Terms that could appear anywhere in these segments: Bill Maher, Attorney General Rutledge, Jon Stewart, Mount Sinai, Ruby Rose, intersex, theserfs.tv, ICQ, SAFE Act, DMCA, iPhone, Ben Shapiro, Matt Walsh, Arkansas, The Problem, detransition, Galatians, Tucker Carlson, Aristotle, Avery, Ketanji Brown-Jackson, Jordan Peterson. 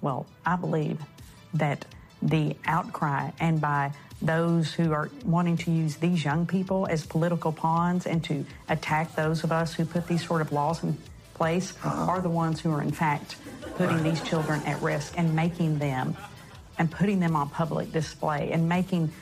Well, I believe that the outcry and by those who are wanting to use these young people as political pawns and to attack those of us who put these sort of laws in place are the ones who are in fact putting these children at risk and making them and putting them on public display and making...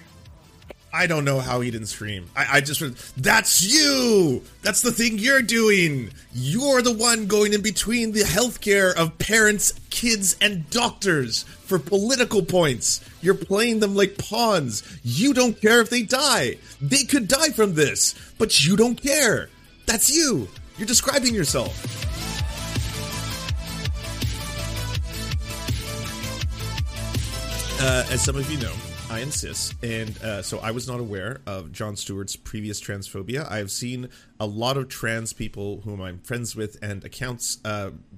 I don't know how he didn't scream. I just went, that's you! That's the thing you're doing! You're the one going in between the healthcare of parents, kids, and doctors for political points. You're playing them like pawns. You don't care if they die. They could die from this, but you don't care. That's you. You're describing yourself. As some of you know, I am cis, and so I was not aware of Jon Stewart's previous transphobia. I have seen a lot of trans people whom I'm friends with and accounts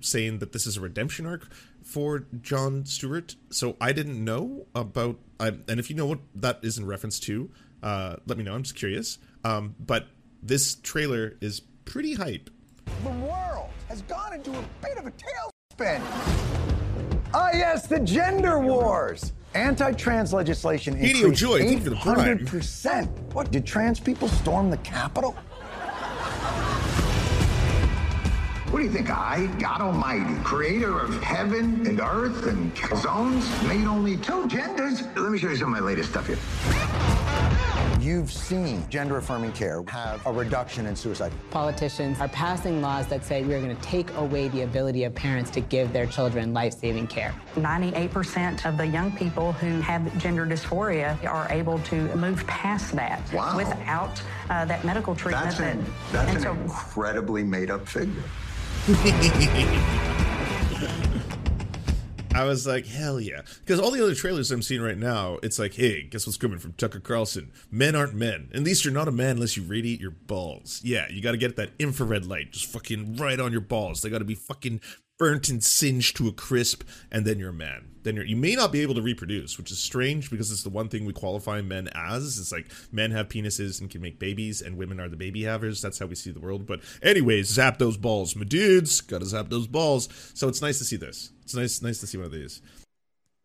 saying that this is a redemption arc for Jon Stewart. So I didn't know about, and if you know what that is in reference to, let me know. I'm just curious. But this trailer is pretty hype. The world has gone into a bit of a tailspin. Ah, yes, the gender wars. Anti-trans legislation increased 800%. What, did trans people storm the Capitol? What do you think I, God Almighty, creator of heaven and earth and calzones, made only two genders? Let me show you some of my latest stuff here. You've seen gender-affirming care have a reduction in suicide. Politicians are passing laws that say we're going to take away the ability of parents to give their children life-saving care. 98% of the young people who have gender dysphoria are able to move past that without that medical treatment. That's an incredibly made-up figure. I was like, hell yeah. Because all the other trailers I'm seeing right now, it's like, hey, guess what's coming from Tucker Carlson? Men aren't men. At least you're not a man unless you radiate your balls. Yeah, you gotta get that infrared light just fucking right on your balls. They gotta be fucking burnt and singed to a crisp, and then you're a man. Then you may not be able to reproduce, which is strange because it's the one thing we qualify men as. It's like men have penises and can make babies, and women are the baby havers. That's how we see the world. But anyways, zap those balls, my dudes. Gotta zap those balls. So it's nice to see this. It's nice to see one of these.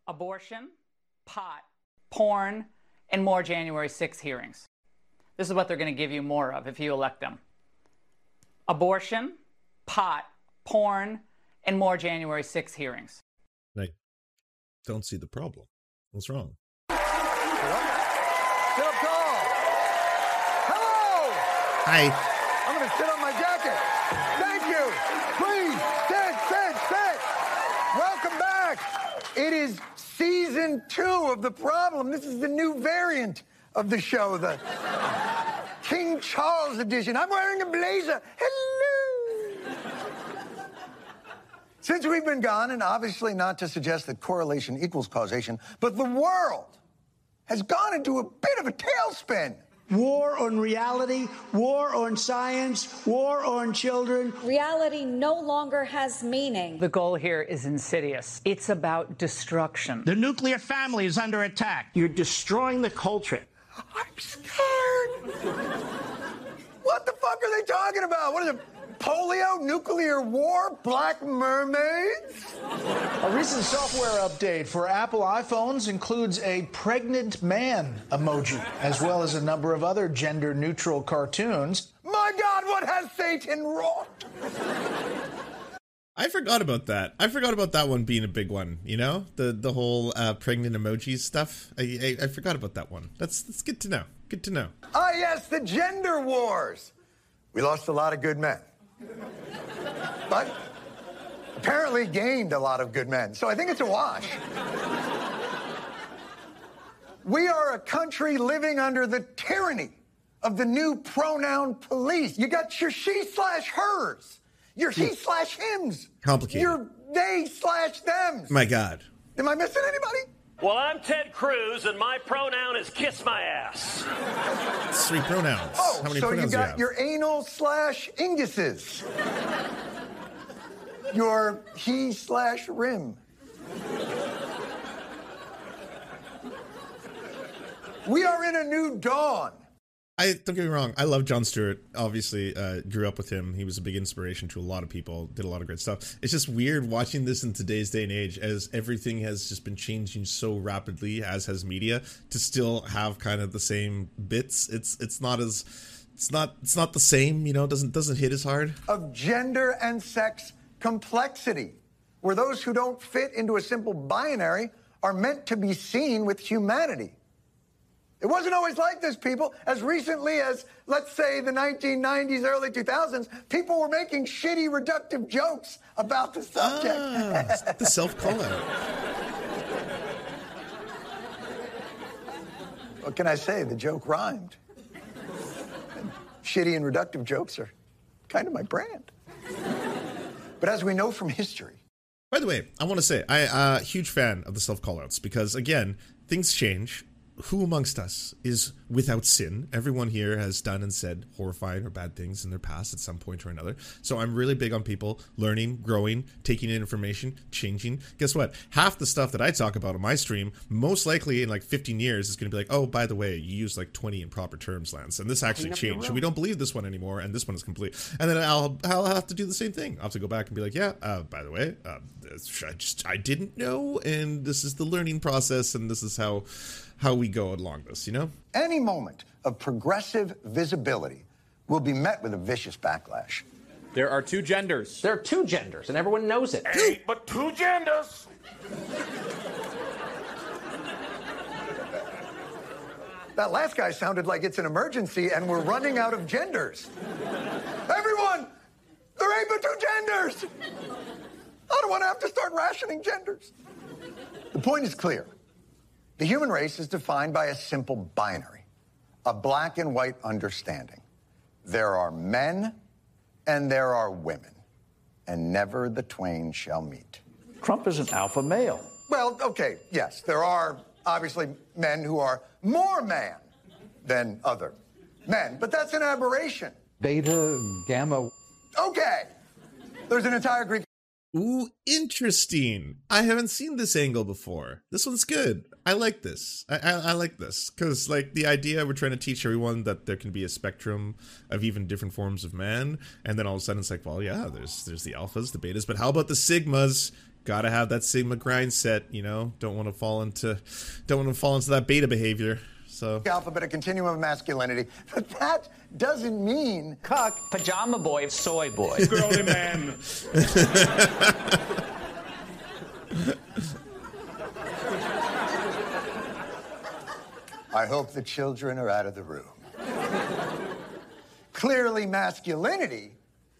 Abortion, pot, porn, and more January 6th hearings. This is what they're going to give you more of if you elect them. Abortion, pot, porn, and more January 6th hearings. I don't see the problem. What's wrong? Sit up tall. Hello. Hi. I'm going to sit on my jacket. Thank you. Please sit. Welcome back. It is season 2 of The Problem. This is the new variant of the show, the King Charles edition. I'm wearing a blazer. Hello. Since we've been gone, and obviously not to suggest that correlation equals causation, but the world has gone into a bit of a tailspin. War on reality, war on science, war on children. Reality no longer has meaning. The goal here is insidious. It's about destruction. The nuclear family is under attack. You're destroying the culture. I'm scared. What the fuck are they talking about? What is it? Polio, nuclear war, black mermaids? A recent software update for Apple iPhones includes a pregnant man emoji, as well as a number of other gender-neutral cartoons. My God, what has Satan wrought? I forgot about that. I forgot about that one being a big one, you know? The whole pregnant emojis stuff. I forgot about that one. That's good to know. Good to know. Ah, yes, the gender wars. We lost a lot of good men. But apparently gained a lot of good men. So I think it's a wash. We are a country living under the tyranny of the new pronoun police. You got your she/hers, your he/hims. Complicated. Your they/thems. My God. Am I missing anybody? Well, I'm Ted Cruz, and my pronoun is kiss my ass. That's 3 pronouns. Oh, how many so pronouns you got your anal/inguses. Your he/rim. We are in a new dawn. Don't get me wrong, I love Jon Stewart. Obviously, grew up with him. He was a big inspiration to a lot of people, did a lot of great stuff. It's just weird watching this in today's day and age, as everything has just been changing so rapidly, as has media, to still have kind of the same bits. It's not the same, you know, doesn't hit as hard. Of gender and sex complexity, where those who don't fit into a simple binary are meant to be seen with humanity. It wasn't always like this, people. As recently as, let's say, the 1990s, early 2000s, people were making shitty, reductive jokes about the subject. Ah, the self-color. What can I say? The joke rhymed. And shitty and reductive jokes are kind of my brand. But as we know from history... By the way, I want to say, I'm a huge fan of the self-call-outs because, again, things change. Who amongst us is without sin? Everyone here has done and said horrifying or bad things in their past at some point or another. So I'm really big on people learning, growing, taking in information, changing. Guess what? Half the stuff that I talk about on my stream, most likely in like 15 years, is going to be like, oh, by the way, you used like 20 improper terms, Lance, and this actually changed. So we don't believe this one anymore, and this one is complete. And then I'll have to do the same thing. I'll have to go back and be like, yeah, by the way, I didn't know, and this is the learning process, and this is how we go along this, you know? Any moment of progressive visibility will be met with a vicious backlash. There are two genders. There are two genders, and everyone knows it. Hey, but two genders! That last guy sounded like it's an emergency and we're running out of genders. Everyone! There ain't but two genders! I don't want to have to start rationing genders. The point is clear. The human race is defined by a simple binary, a black and white understanding. There are men and there are women, and never the twain shall meet. Trump is an alpha male. Well, okay, yes, there are obviously men who are more man than other men, but that's an aberration. Beta, gamma. Okay, there's an entire Greek... Ooh, interesting. I haven't seen this angle before. This one's good. I like this. I like this because, like, the idea we're trying to teach everyone that there can be a spectrum of even different forms of man, and then all of a sudden it's like, well, yeah, there's the alphas, the betas, but how about the sigmas? Gotta have that sigma grind set, you know. Don't want to fall into that beta behavior. So the alphabet, a continuum of masculinity, but that doesn't mean cuck, pajama boy, soy boy, girly man. I hope the children are out of the room. Clearly, masculinity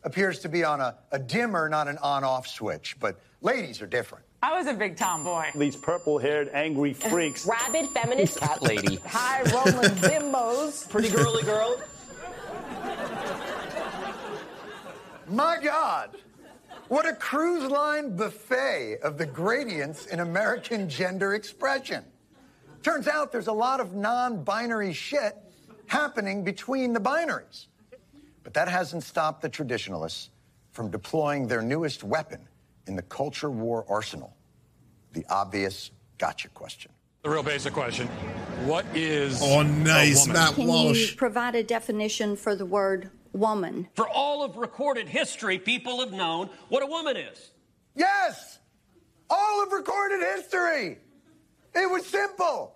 appears to be on a dimmer, not an on-off switch, but ladies are different. I was a big tomboy. These purple-haired, angry freaks. Rabid feminist cat lady. High rolling bimbos. Pretty girly girl. My God, what a cruise line buffet of the gradients in American gender expression. Turns out there's a lot of non-binary shit happening between the binaries. But that hasn't stopped the traditionalists from deploying their newest weapon in the culture war arsenal, the obvious gotcha question. The real basic question, what is Oh, nice, Matt Walsh. Can you provide a definition for the word woman? For all of recorded history, people have known what a woman is. Yes, all of recorded history. It was simple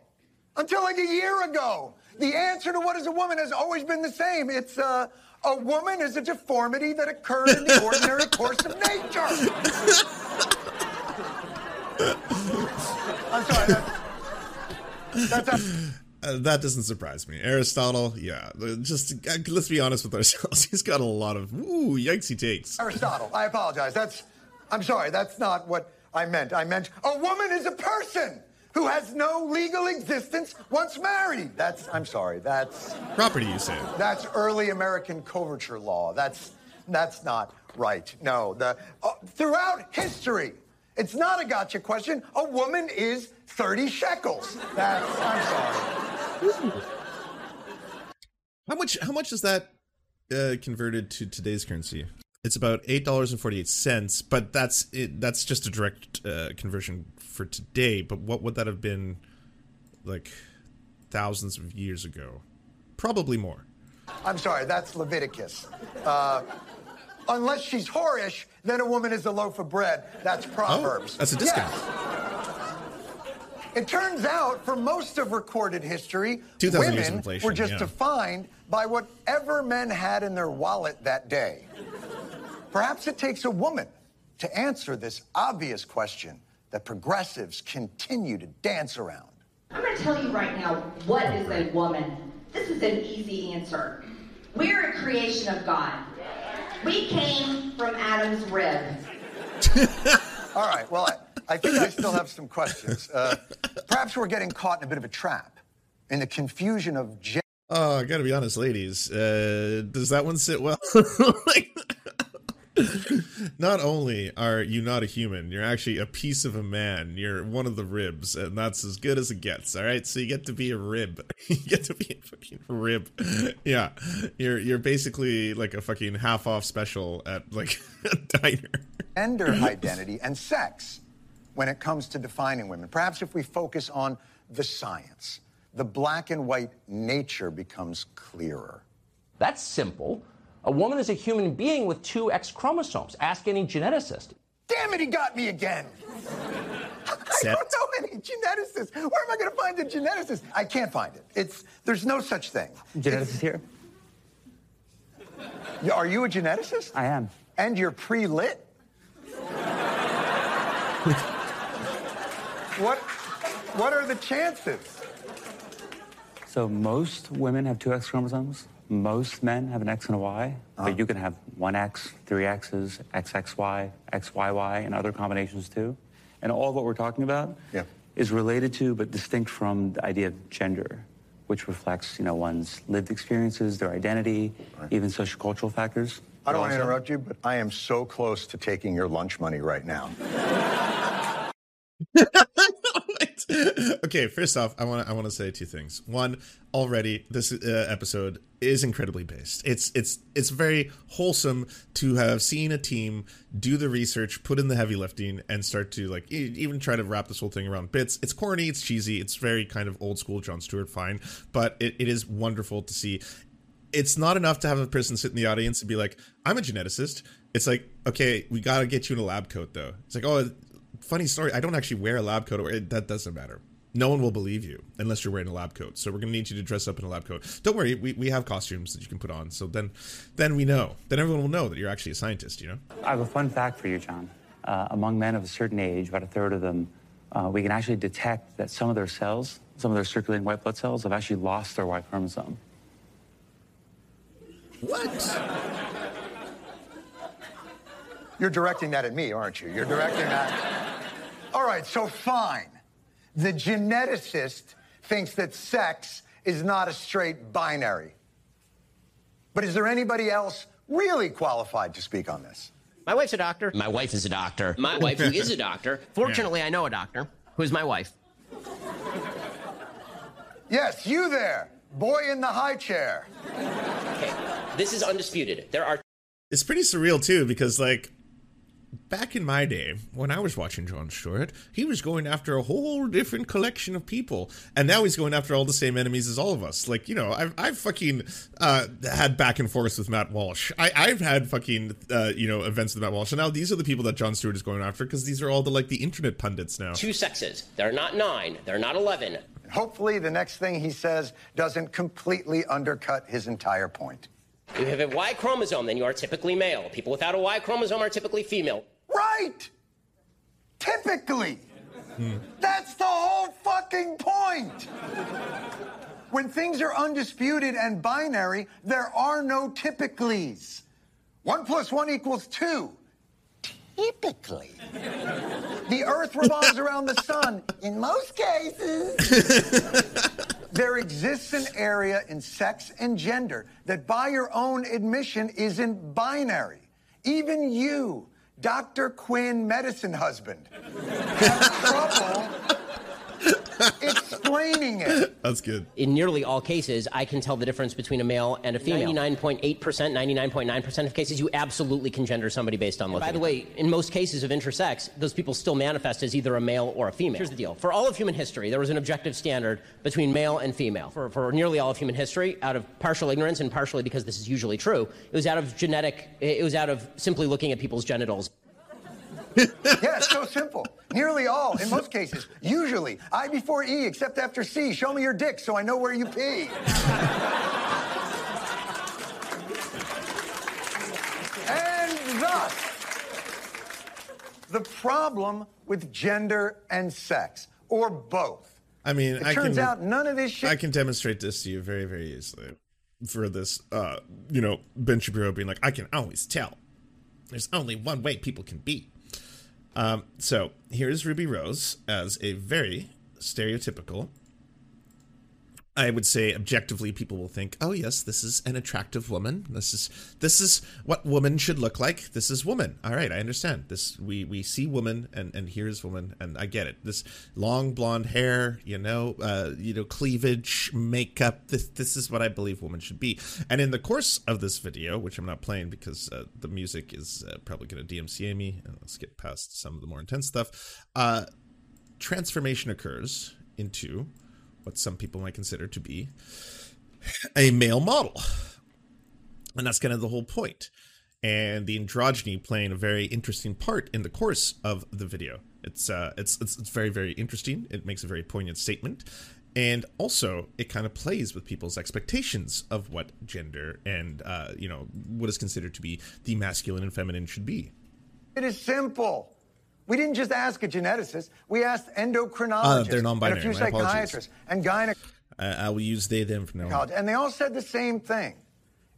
until like a year ago. The answer to what is a woman has always been the same. It's a woman is a deformity that occurred in the ordinary course of nature. I'm sorry. That doesn't surprise me. Aristotle, yeah. Just let's be honest with ourselves. He's got a lot of ooh yikesy takes. Aristotle, I apologize. That's not what I meant. I meant a woman is a person who has no legal existence once married. That's property, you say. That's early American coverture law. That's not right. No, throughout history, it's not a gotcha question. A woman is 30 shekels. I'm sorry. How much is that converted to today's currency? It's about $8.48, but that's it. That's just a direct conversion for today. But what would that have been like thousands of years ago? probably more. I'm sorry, that's Leviticus. Unless she's whorish, then a woman is a loaf of bread. That's Proverbs. Oh, that's a discount. Yes. It turns out, for most of recorded history, women were just defined by whatever men had in their wallet that day. Perhaps it takes a woman to answer this obvious question that progressives continue to dance around. I'm going to tell you right now what is a woman. This is an easy answer. We're a creation of God. We came from Adam's rib. All right, well, I think I still have some questions. Perhaps we're getting caught in a bit of a trap in the confusion of gender. Oh, I gotta be honest, ladies. Does that one sit well? Not only are you not a human, you're actually a piece of a man. You're one of the ribs, and that's as good as it gets. All right, so you get to be a rib. You get to be a fucking rib. Yeah, you're basically like a fucking half off special at like a diner. Gender identity and sex when it comes to defining women. Perhaps if we focus on the science, the black and white nature becomes clearer. That's simple. A woman is a human being with 2 X chromosomes. Ask any geneticist. Damn it, he got me again. I don't know any geneticists. Where am I going to find a geneticist? I can't find it. There's no such thing. Geneticist here? Are you a geneticist? I am. And you're pre-lit? What are the chances? So most women have 2 X chromosomes? Most men have an X and a Y, but you can have 1X, 3Xs, XXY, XYY, and other combinations too. And all of what we're talking about is related to but distinct from the idea of gender, which reflects, one's lived experiences, their identity, even sociocultural factors. I don't want to interrupt you, but I am so close to taking your lunch money right now. Okay, first off, I want to say 2 things. One, already this episode is incredibly based. It's very wholesome to have seen a team do the research, put in the heavy lifting, and start to like even try to wrap this whole thing around bits. It's corny, it's cheesy, it's very kind of old school Jon Stewart fine, but it is wonderful to see. It's not enough to have a person sit in the audience and be like, "I'm a geneticist." It's like, okay, we gotta get you in a lab coat though. It's like, oh. Funny story, I don't actually wear a lab coat. That doesn't matter. No one will believe you unless you're wearing a lab coat. So we're going to need you to dress up in a lab coat. Don't worry, we have costumes that you can put on. So then we know. Then everyone will know that you're actually a scientist, I have a fun fact for you, John. Among men of a certain age, about a third of them, we can actually detect that some of their cells, some of their circulating white blood cells, have actually lost their Y chromosome. What? You're directing that at me, aren't you? You're directing that. All right, so fine. The geneticist thinks that sex is not a straight binary. But is there anybody else really qualified to speak on this? My wife's a doctor. My wife is a doctor. My wife, who is a doctor. Fortunately, I know a doctor who's my wife. Yes, you there, boy in the high chair. Okay, this is undisputed. It's pretty surreal, too, because, back in my day, when I was watching Jon Stewart, he was going after a whole different collection of people, and now he's going after all the same enemies as all of us. I've fucking had back and forth with Matt Walsh. I've had fucking events with Matt Walsh, and now these are the people that Jon Stewart is going after, because these are all the internet pundits now. 2 sexes. They're not 9. They're not 11. Hopefully, the next thing he says doesn't completely undercut his entire point. If you have a Y chromosome, then you are typically male. People without a Y chromosome are typically female. Right! Typically! That's the whole fucking point! When things are undisputed and binary, there are no typicallys. 1 + 1 = 2. Typically. The Earth revolves around the sun. In most cases... There exists an area in sex and gender that, by your own admission, isn't binary. Even you, Dr. Quinn, medicine husband, have trouble explaining explaining it. That's good. In nearly all cases, I can tell the difference between a male and a female. 99.8%, 99.9% of cases, you absolutely can gender somebody based on looking. By the way, in most cases of intersex, those people still manifest as either a male or a female. Here's the deal. For all of human history, there was an objective standard between male and female. For nearly all of human history, out of partial ignorance and partially because this is usually true, it was out of genetic, it was out of simply looking at people's genitals. Yeah, it's so simple. Nearly all, in most cases, usually, I before E, except after C. Show me your dick so I know where you pee. And thus, the problem with gender and sex, or both. I mean, it turns out none of this shit. I can demonstrate this to you very, very easily. For this, you know, Ben Shapiro being like, I can always tell. There's only one way people can be. So here's Ruby Rose as a very stereotypical, I would say objectively people will think, oh yes, this is an attractive woman. This is what woman should look like. This is woman. All right, I understand this. We see woman and here's woman and I get it. This long blonde hair, you know, cleavage, makeup. This is what I believe woman should be. And in the course of this video, which I'm not playing because the music is probably going to DMCA me, and let's get past some of the more intense stuff. Transformation occurs into what some people might consider to be a male model. And that's kind of the whole point. And the androgyny playing a very interesting part in the course of the video. It's very, very interesting. It makes a very poignant statement. And also, it kind of plays with people's expectations of what gender and, you know, what is considered to be the masculine and feminine should be. It is simple. We didn't just ask a geneticist. We asked endocrinologists and a few psychiatrists and gynecologists. I will use they, them from now on. And they all said the same thing.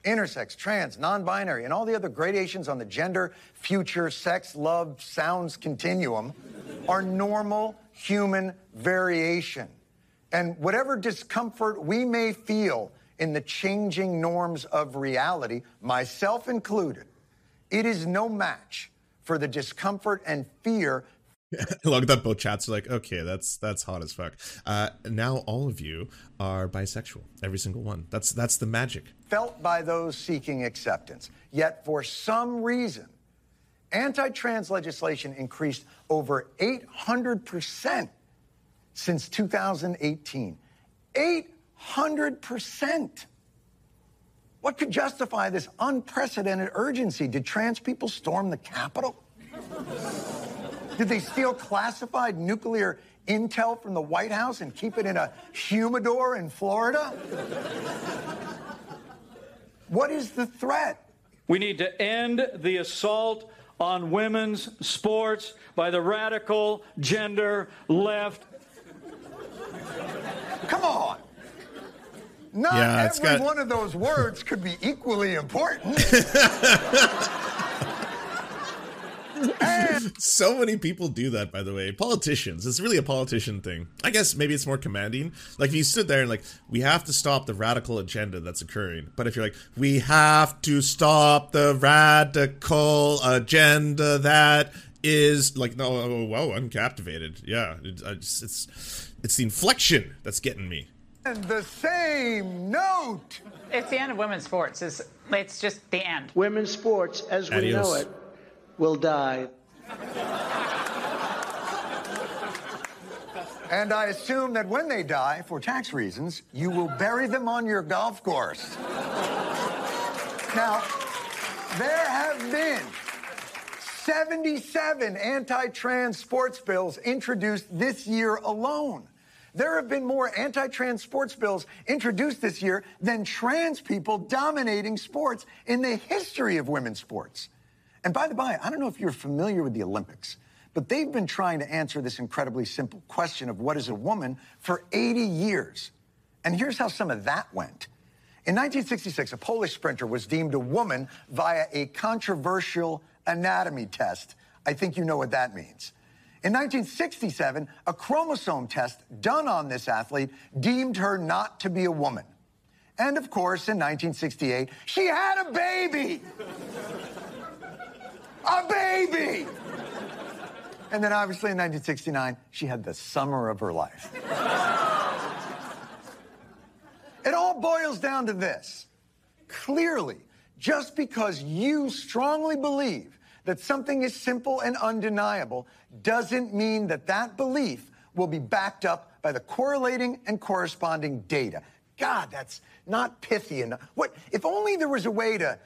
Intersex, trans, non-binary, and all the other gradations on the gender, future, sex, love, sounds continuum are normal human variation. And whatever discomfort we may feel in the changing norms of reality, myself included, it is no match for the discomfort and fear. I love that both chats are like, okay, that's hot as fuck. Now all of you are bisexual, every single one. That's the magic. Felt by those seeking acceptance. Yet for some reason, anti-trans legislation increased over 800% since 2018. 800%. What could justify this unprecedented urgency? Did trans people storm the Capitol? Did they steal classified nuclear intel from the White House and keep it in a humidor in Florida? What is the threat? We need to end the assault on women's sports by the radical gender left. Come on. Not every one of those words could be equally important. So many people do that, by the way. Politicians. It's really a politician thing. I guess maybe it's more commanding. Like, if you stood there and, like, we have to stop the radical agenda that's occurring. But if you're like, we have to stop the radical agenda that is, like, no, whoa, I'm captivated. Yeah, it's the inflection that's getting me. The same note. It's the end of women's sports. It's just the end. Women's sports, as we know it, will die. And I assume that when they die, for tax reasons, you will bury them on your golf course. Now, there have been 77 anti-trans sports bills introduced this year alone. There have been more anti-trans sports bills introduced this year than trans people dominating sports in the history of women's sports. And by the by, I don't know if you're familiar with the Olympics, but they've been trying to answer this incredibly simple question of what is a woman for 80 years. And here's how some of that went. In 1966, a Polish sprinter was deemed a woman via a controversial anatomy test. I think you know what that means. In 1967, a chromosome test done on this athlete deemed her not to be a woman. And of course, in 1968, she had a baby! A baby! And then obviously in 1969, she had the summer of her life. all boils down to this. Clearly, just because you strongly believe that something is simple and undeniable doesn't mean that that belief will be backed up by the correlating and corresponding data. God, that's not pithy enough. What, if only there was a way to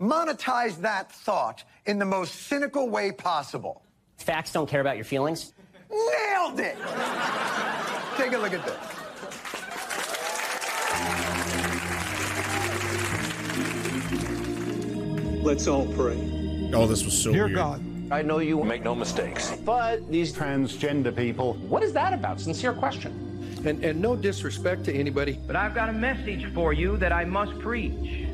monetize that thought in the most cynical way possible. Facts don't care about your feelings. Nailed it! Take a look at this. Let's all pray. Oh, this was so weird. Dear God, I know you make no mistakes. But these transgender people, what is that about? Sincere question. And no disrespect to anybody. But I've got a message for you that I must preach.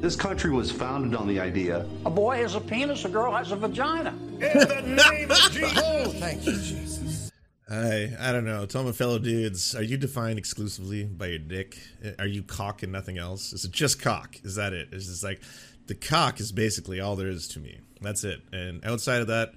This country was founded on the idea. A boy has a penis, a girl has a vagina. In the name of Jesus. Oh, thank you, Jesus. I don't know. Tell my fellow dudes, are you defined exclusively by your dick? Are you cock and nothing else? Is it just cock? Is that it? It's just like... The cock is basically all there is to me. That's it. And outside of that,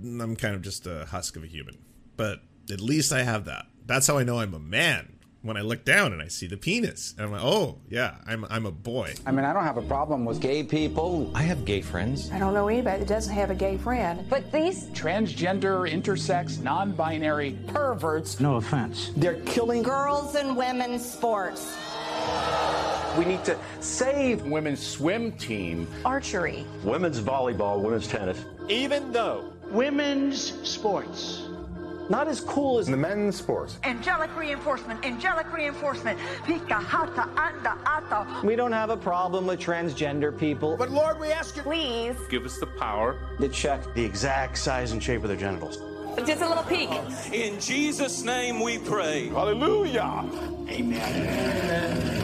I'm kind of just a husk of a human. But at least I have that. That's how I know I'm a man. When I look down and I see the penis. And I'm like, oh, yeah, I'm a boy. I mean, I don't have a problem with gay people. I have gay friends. I don't know anybody that doesn't have a gay friend. But these transgender, intersex, non-binary perverts. No offense. They're killing girls in women's sports. We need to save women's swim team. Archery. Women's volleyball, women's tennis. Even though. Women's sports. Not as cool as the men's sports. Angelic reinforcement, angelic reinforcement. Pika hata anda ata. We don't have a problem with transgender people. But Lord, we ask you, please give us the power to check the exact size and shape of their genitals. Just a little peek. In Jesus' name we pray. Hallelujah. Amen.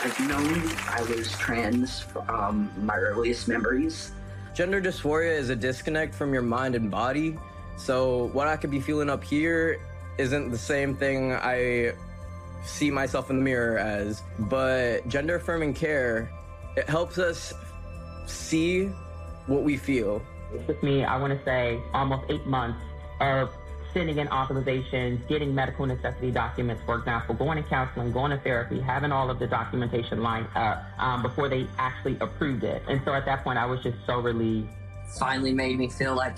I've known I was trans from my earliest memories. Gender dysphoria is a disconnect from your mind and body. So what I could be feeling up here isn't the same thing I see myself in the mirror as. But gender affirming care, it helps us see what we feel. It took me, I want to say, almost 8 months of sending in authorizations, getting medical necessity documents, for example, going to counseling, going to therapy, having all of the documentation lined up before they actually approved it. And so at that point, I was just so relieved. Finally made me feel like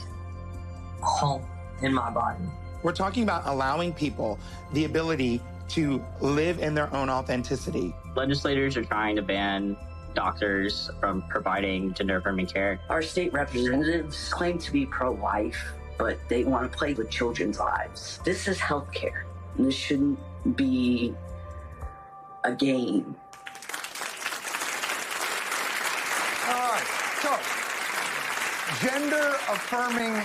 home in my body. We're talking about allowing people the ability to live in their own authenticity. Legislators are trying to ban doctors from providing gender-affirming care. Our state representatives claim to be pro-life, but they want to play with children's lives. This is healthcare. This shouldn't be a game. All right, so gender-affirming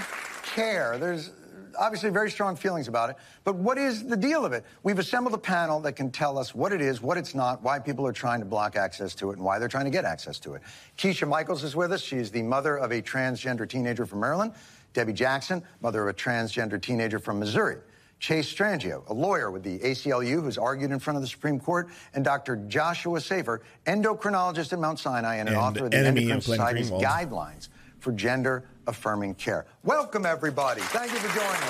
care. There's obviously very strong feelings about it, but what is the deal of it? We've assembled a panel that can tell us what it is, what it's not, why people are trying to block access to it, and why they're trying to get access to it. Keisha Michaels is with us. She's the mother of a transgender teenager from Maryland. Debbie Jackson, mother of a transgender teenager from Missouri. Chase Strangio, a lawyer with the ACLU who's argued in front of the Supreme Court. And Dr. Joshua Safer, endocrinologist at Mount Sinai and an author of the Endocrine Society's Guidelines for Gender-Affirming Care. Welcome, everybody. Thank you for joining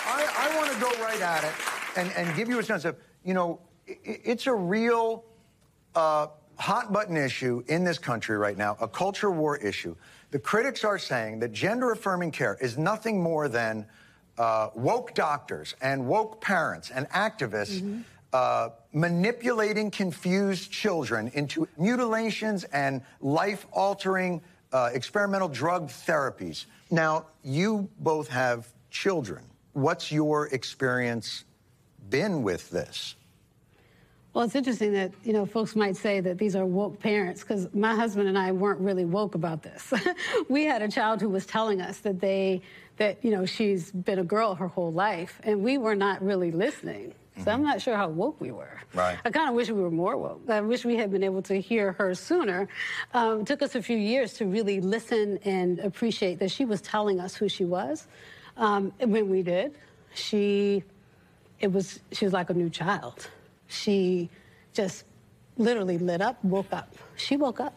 us. All right. I want to go right at it and give you a sense of, you know, it's a real... hot-button issue in this country right now, a culture war issue. The critics are saying that gender-affirming care is nothing more than woke doctors and woke parents and activists manipulating confused children into mutilations and life-altering experimental drug therapies. Now, you both have children. What's your experience been with this? Well, it's interesting that, you know, folks might say that these are woke parents, because my husband and I weren't really woke about this. We had a child who was telling us that you know, she's been a girl her whole life, and we were not really listening. So I'm not sure how woke we were. Right. I kind of wish we were more woke. I wish we had been able to hear her sooner. It took us a few years to really listen and appreciate that she was telling us who she was. When we did, she was like a new child. She just literally lit up, woke up. She woke up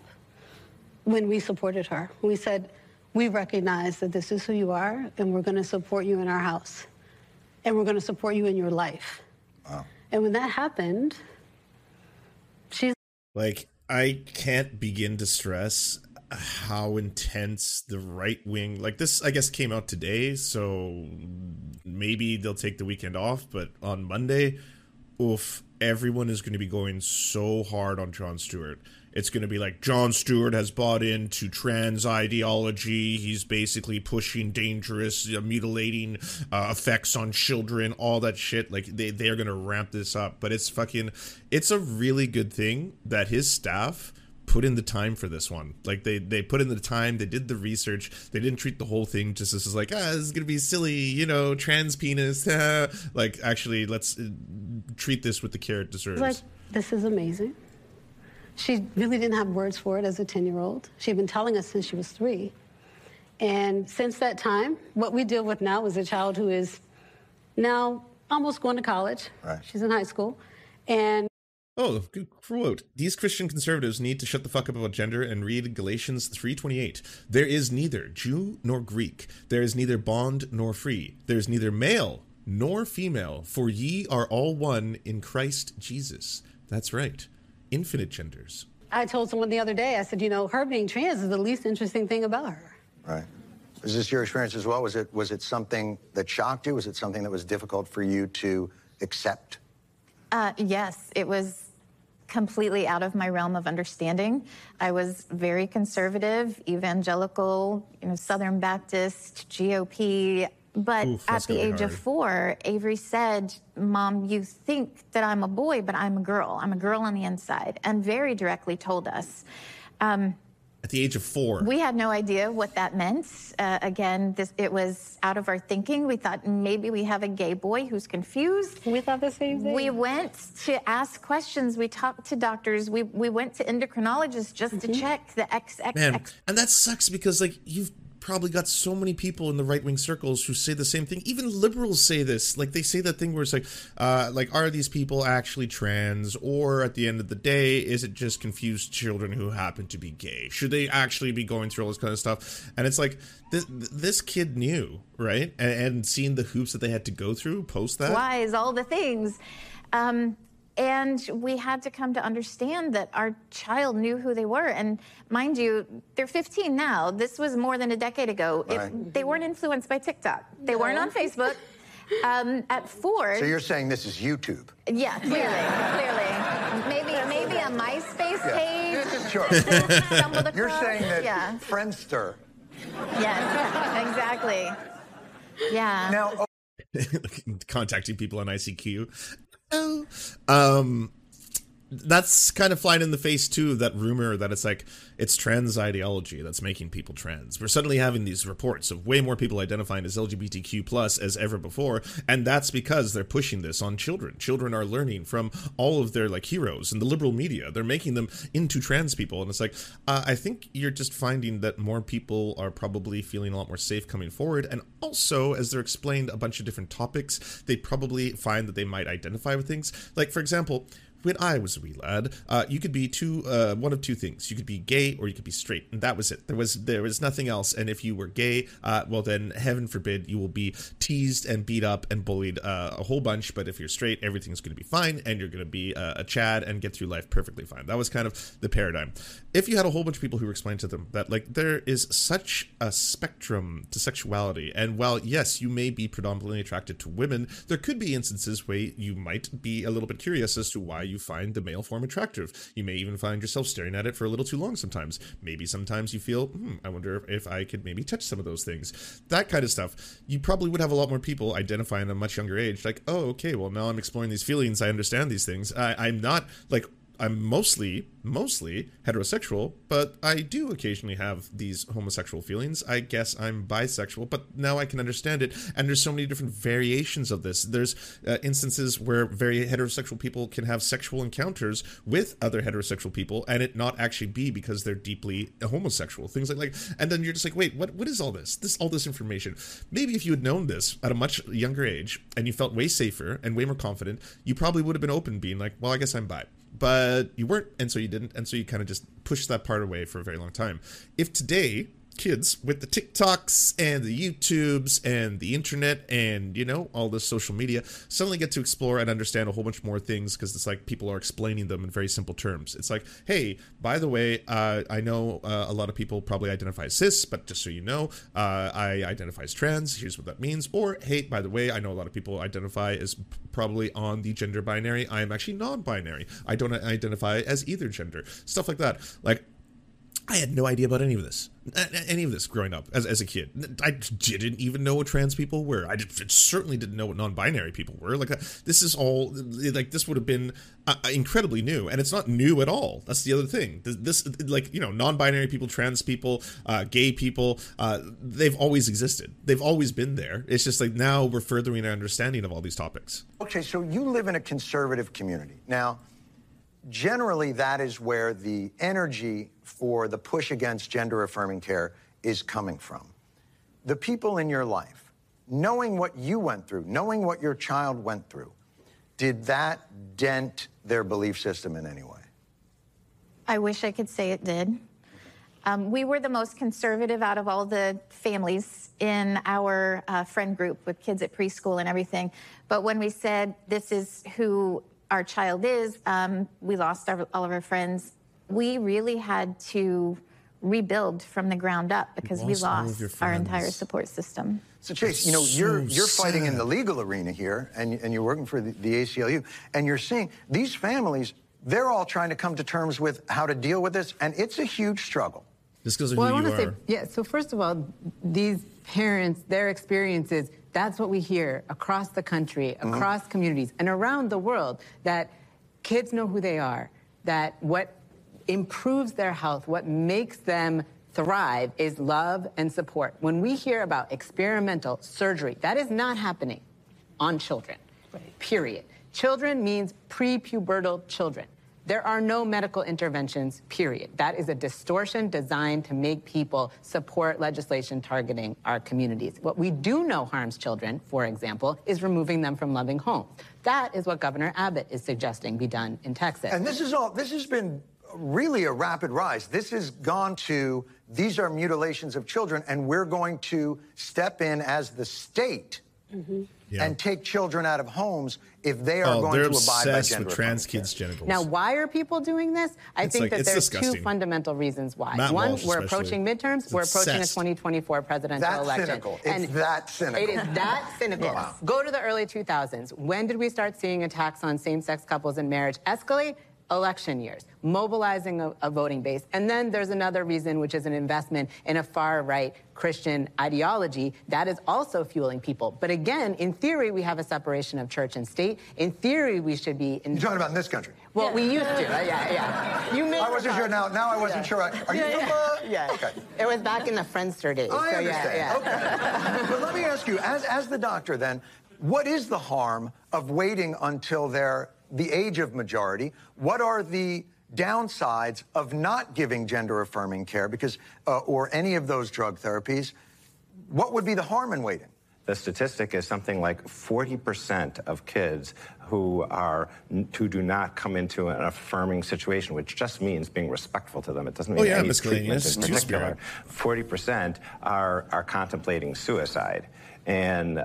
when we supported her. We said, we recognize that this is who you are, and we're going to support you in our house, and we're going to support you in your life. Wow. And when that happened, she's like, I can't begin to stress how intense the right wing, like this, I guess, came out today. So maybe they'll take the weekend off. But on Monday, oof, everyone is going to be going so hard on Jon Stewart. It's going to be like, Jon Stewart has bought into trans ideology. He's basically pushing dangerous, mutilating effects on children, all that shit. Like, they're going to ramp this up. But it's fucking, it's a really good thing that his staff put in the time for this one. Like, they put in the time, they did the research, they didn't treat the whole thing just as like, ah, this is gonna be silly, you know, trans penis. Like, actually, let's treat this with the care it deserves. Like, this is amazing. She really didn't have words for it as a 10-year-old. She'd been telling us since she was 3. And since that time, what we deal with now is a child who is now almost going to college. Right. She's in high school. And oh, good quote. These Christian conservatives need to shut the fuck up about gender and read Galatians 3:28. There is neither Jew nor Greek. There is neither bond nor free. There is neither male nor female. For ye are all one in Christ Jesus. That's right. Infinite genders. I told someone the other day, I said, you know, her being trans is the least interesting thing about her. Right. Is this your experience as well? Was it something that shocked you? Was it something that was difficult for you to accept? Yes, it was completely out of my realm of understanding. I was very conservative, evangelical, you know, Southern Baptist, GOP. But oof, at the age hard. Of 4, Avery said, Mom, you think that I'm a boy, but I'm a girl. I'm a girl on the inside. And very directly told us. At the age of 4. We had no idea what that meant. Again, it was out of our thinking. We thought maybe we have a gay boy who's confused. We thought the same thing. We went to ask questions. We talked to doctors. We went to endocrinologists just to check the XX. Man, and that sucks because, like, you've probably got so many people in the right-wing circles who say the same thing. Even liberals say this. Like, they say that thing where it's like, are these people actually trans? Or at the end of the day, is it just confused children who happen to be gay? Should they actually be going through all this kind of stuff? And it's like, this kid knew, right? And seeing the hoops that they had to go through post that. Wise, all the things. And we had to come to understand that our child knew who they were. And mind you, they're 15 now. This was more than a decade ago. Right. They weren't influenced by TikTok. They weren't on Facebook. At 4. So you're saying this is YouTube? Yeah, clearly, Maybe a MySpace page. This is sure. You're saying that Friendster. Yes, exactly. Yeah. Now, contacting people on ICQ. That's kind of flying in the face too, that rumor that it's like it's trans ideology that's making people trans. We're suddenly having these reports of way more people identifying as LGBTQ plus as ever before, and that's because they're pushing this on children. Children are learning from all of their, like, heroes in the liberal media. They're making them into trans people, and it's like I think you're just finding that more people are probably feeling a lot more safe coming forward, and also as they're explained a bunch of different topics, they probably find that they might identify with things. Like, for example, when I was a wee lad, you could be one of two things. You could be gay or you could be straight, and that was it. There was nothing else. And if you were gay, well then, heaven forbid, you will be teased and beat up and bullied a whole bunch. But if you're straight, everything's going to be fine, and you're going to be a Chad and get through life perfectly fine. That was kind of the paradigm. If you had a whole bunch of people who were explaining to them that, like, there is such a spectrum to sexuality, and while yes, you may be predominantly attracted to women, there could be instances where you might be a little bit curious as to why you find the male form attractive. You may even find yourself staring at it for a little too long sometimes. Maybe sometimes you feel, I wonder if I could maybe touch some of those things. That kind of stuff. You probably would have a lot more people identifying at a much younger age. Like, oh, okay, well, now I'm exploring these feelings. I understand these things. I'm not, like, I'm mostly heterosexual, but I do occasionally have these homosexual feelings. I guess I'm bisexual, but now I can understand it. And there's so many different variations of this. There's instances where very heterosexual people can have sexual encounters with other heterosexual people and it not actually be because they're deeply homosexual. Things like, and then you're just like, wait, what is all this? All this information. Maybe if you had known this at a much younger age and you felt way safer and way more confident, you probably would have been open, being like, well, I guess I'm bi. But you weren't, and so you didn't, and so you kind of just pushed that part away for a very long time. If today kids with the TikToks and the YouTubes and the internet and, you know, all this social media suddenly get to explore and understand a whole bunch more things, because it's like people are explaining them in very simple terms. It's like, hey, by the way, I know a lot of people probably identify as cis, but just so you know, I identify as trans. Here's what that means. Or, hey, by the way, I know a lot of people identify as probably on the gender binary. I am actually non-binary. I don't identify as either gender. Stuff like that. Like, I had no idea about any of this growing up as a kid. I didn't even know what trans people were. I certainly didn't know what non-binary people were. Like, this is all, like, this would have been incredibly new, and it's not new at all. That's the other thing. This, like, you know, non-binary people, trans people, gay people, they've always existed. They've always been there. It's just like now we're furthering our understanding of all these topics. Okay, so you live in a conservative community. Now, generally, that is where the energy for the push against gender-affirming care is coming from. The people in your life, knowing what you went through, knowing what your child went through, did that dent their belief system in any way? I wish I could say it did. We were the most conservative out of all the families in our friend group with kids at preschool and everything. But when we said, this is who our child is, we lost all of our friends. We really had to rebuild from the ground up because we lost our entire support system. So Chase, you know, you're fighting in the legal arena here, and you're working for the ACLU, and you're seeing these families, they're all trying to come to terms with how to deal with this, and it's a huge struggle. Just because of who you are. So first of all, these parents, their experiences, that's what we hear across the country, across communities, and around the world, that kids know who they are, that what improves their health, what makes them thrive is love and support. When we hear about experimental surgery, that is not happening on children, period. Children means prepubertal children. There are no medical interventions, period. That is a distortion designed to make people support legislation targeting our communities. What we do know harms children, for example, is removing them from loving homes. That is what Governor Abbott is suggesting be done in Texas. And this has been really a rapid rise. This has gone to, these are mutilations of children, and we're going to step in as the state and take children out of homes if they are going to abide by gender. Trans kids' genitals. Now, why are people doing this? I think there's two fundamental reasons why. One, we're approaching midterms. We're approaching a 2024 presidential election. That's cynical. It's that cynical. It is that cynical. Wow. Go to the early 2000s. When did we start seeing attacks on same-sex couples and marriage escalate? Election years, mobilizing a voting base. And then there's another reason, which is an investment in a far-right Christian ideology that is also fueling people. But again, in theory, we have a separation of church and state. In theory, we should be... You're talking about in this country. Well, we used to. I wasn't sure. Now I wasn't sure. Are you from... Okay. It was back in the Friendster days. I understand. Yeah. Okay. But let me ask you, as the doctor then, what is the harm of waiting until they're the age of majority? What are the downsides of not giving gender-affirming care because or any of those drug therapies? What would be the harm in waiting? The statistic is something like 40% of kids who do not come into an affirming situation, which just means being respectful to them. It doesn't mean any treatment in particular. 40% are contemplating suicide. And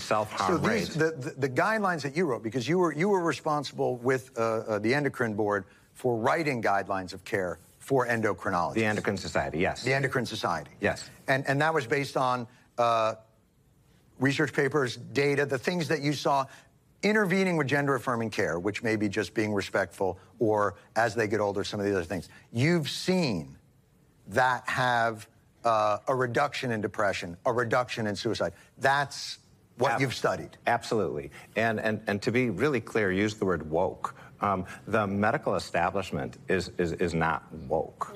self-harm rates. So the guidelines that you wrote, because you were responsible with the Endocrine Board for writing guidelines of care for endocrinologists. The Endocrine Society, yes. The Endocrine Society. Yes. And that was based on research papers, data, the things that you saw intervening with gender-affirming care, which may be just being respectful or, as they get older, some of the other things. You've seen that have... a reduction in depression, a reduction in suicide. That's what you've studied. Absolutely. And to be really clear, use the word woke. The medical establishment is not woke.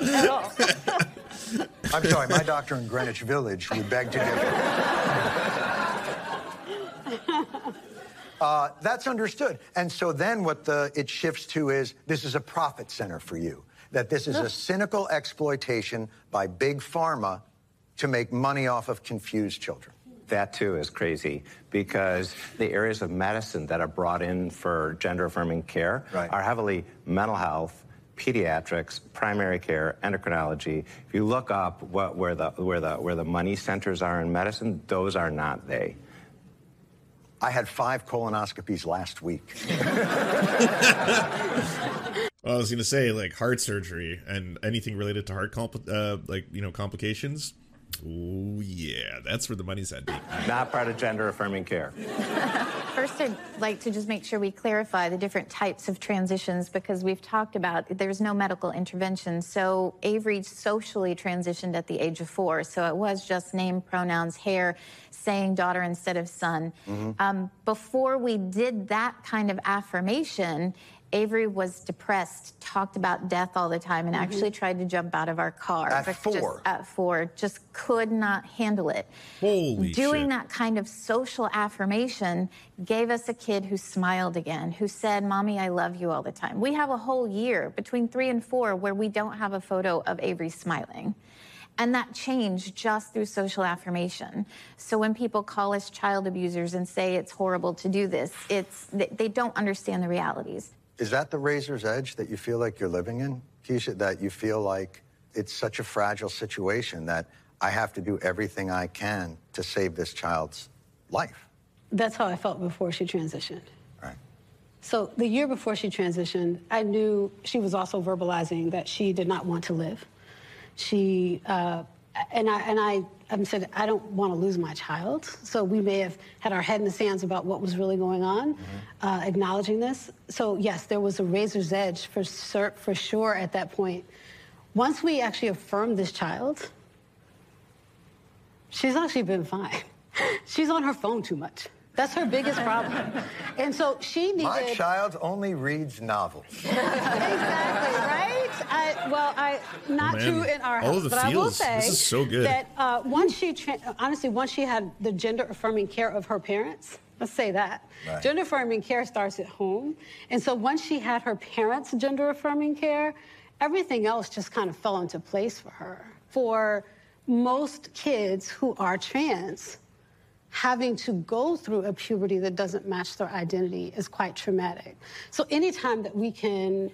At all. I'm sorry, my doctor in Greenwich Village would beg to differ. That's understood. And so then what it shifts to is, this is a profit center for you. That this is a cynical exploitation by big pharma to make money off of confused children. That, too, is crazy, because the areas of medicine that are brought in for gender-affirming care are heavily mental health, pediatrics, primary care, endocrinology. If you look up where the money centers are in medicine, those are not they. I had 5 colonoscopies last week. Well, I was going to say, like, heart surgery and anything related to heart complications. Oh, yeah, that's where the money's at. Not part of gender-affirming care. First, I'd like to just make sure we clarify the different types of transitions, because we've talked about there's no medical intervention. So Avery socially transitioned at the age of 4, so it was just name, pronouns, hair, saying daughter instead of son. Mm-hmm. Before we did that kind of affirmation, Avery was depressed, talked about death all the time, and actually tried to jump out of our car. At 4? At 4. Just could not handle it. Holy Doing shit. That kind of social affirmation gave us a kid who smiled again, who said, Mommy, I love you all the time. We have a whole year between 3 and 4 where we don't have a photo of Avery smiling. And that changed just through social affirmation. So when people call us child abusers and say it's horrible to do this, they don't understand the realities. Is that the razor's edge that you feel like you're living in, Keisha, that you feel like it's such a fragile situation that I have to do everything I can to save this child's life? That's how I felt before she transitioned. Right. So the year before she transitioned, I knew she was also verbalizing that she did not want to live. She, and I said, I don't want to lose my child. So we may have had our head in the sands about what was really going on, acknowledging this. So yes, there was a razor's edge for sure at that point. Once we actually affirmed this child, she's actually been fine. She's on her phone too much. That's her biggest problem. And so she needed... My child only reads novels. Exactly, right? I will say this is so good. That once she had the gender-affirming care of her parents, let's say that. Right. Gender-affirming care starts at home. And so once she had her parents' gender-affirming care, everything else just kind of fell into place for her. For most kids who are trans, having to go through a puberty that doesn't match their identity is quite traumatic. So anytime that we can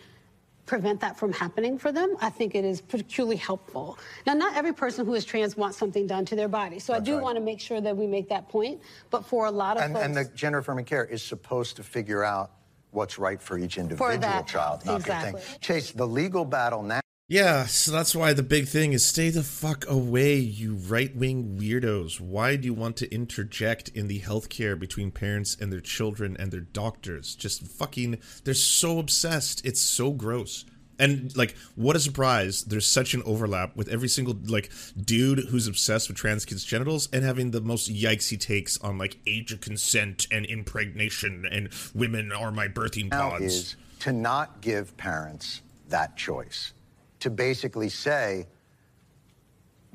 prevent that from happening for them, I think it is particularly helpful. Now, not every person who is trans wants something done to their body. So I do want to make sure that we make that point. But for a lot of folks... And the gender-affirming care is supposed to figure out what's right for each individual child. Not exactly. Chase, the legal battle now... Yeah, so that's why the big thing is stay the fuck away, you right-wing weirdos. Why do you want to interject in the healthcare between parents and their children and their doctors? Just fucking, they're so obsessed. It's so gross. And, like, what a surprise. There's such an overlap with every single, like, dude who's obsessed with trans kids' genitals and having the most yikesy takes on, like, age of consent and impregnation and women are my birthing pods. Now is to not give parents that choice. To basically say,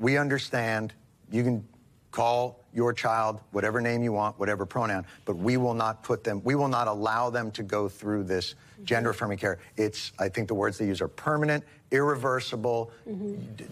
we understand you can call your child whatever name you want, whatever pronoun, but we will not allow them to go through this gender-affirming care. It's, I think the words they use are permanent, irreversible,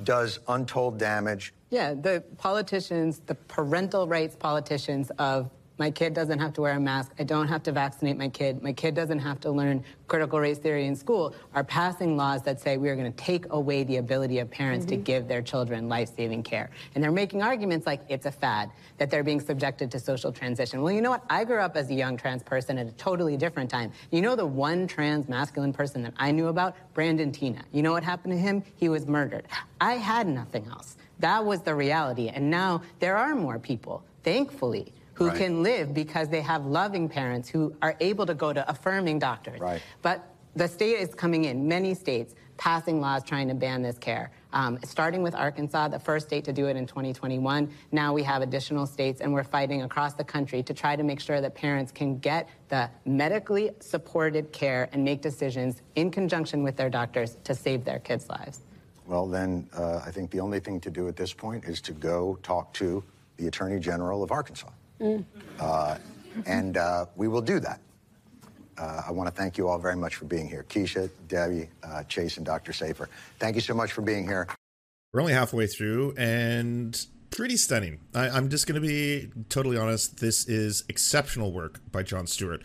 does untold damage. Yeah, the politicians, the parental rights politicians of my kid doesn't have to wear a mask, I don't have to vaccinate my kid doesn't have to learn critical race theory in school, are passing laws that say we are going to take away the ability of parents to give their children life-saving care. And they're making arguments like it's a fad, that they're being subjected to social transition. Well, you know what? I grew up as a young trans person at a totally different time. You know the one trans masculine person that I knew about? Brandon Teena. You know what happened to him? He was murdered. I had nothing else. That was the reality. And now there are more people, thankfully, who can live because they have loving parents who are able to go to affirming doctors. Right. But the state is coming in, many states, passing laws trying to ban this care. Starting with Arkansas, the first state to do it in 2021. Now we have additional states, and we're fighting across the country to try to make sure that parents can get the medically supported care and make decisions in conjunction with their doctors to save their kids' lives. Well, then I think the only thing to do at this point is to go talk to the Attorney General of Arkansas. And we will do that. I want to thank you all very much for being here. Keisha, Debbie, Chase, and Dr. Safer. Thank you so much for being here. We're only halfway through, and pretty stunning. I'm just going to be totally honest. This is exceptional work by Jon Stewart.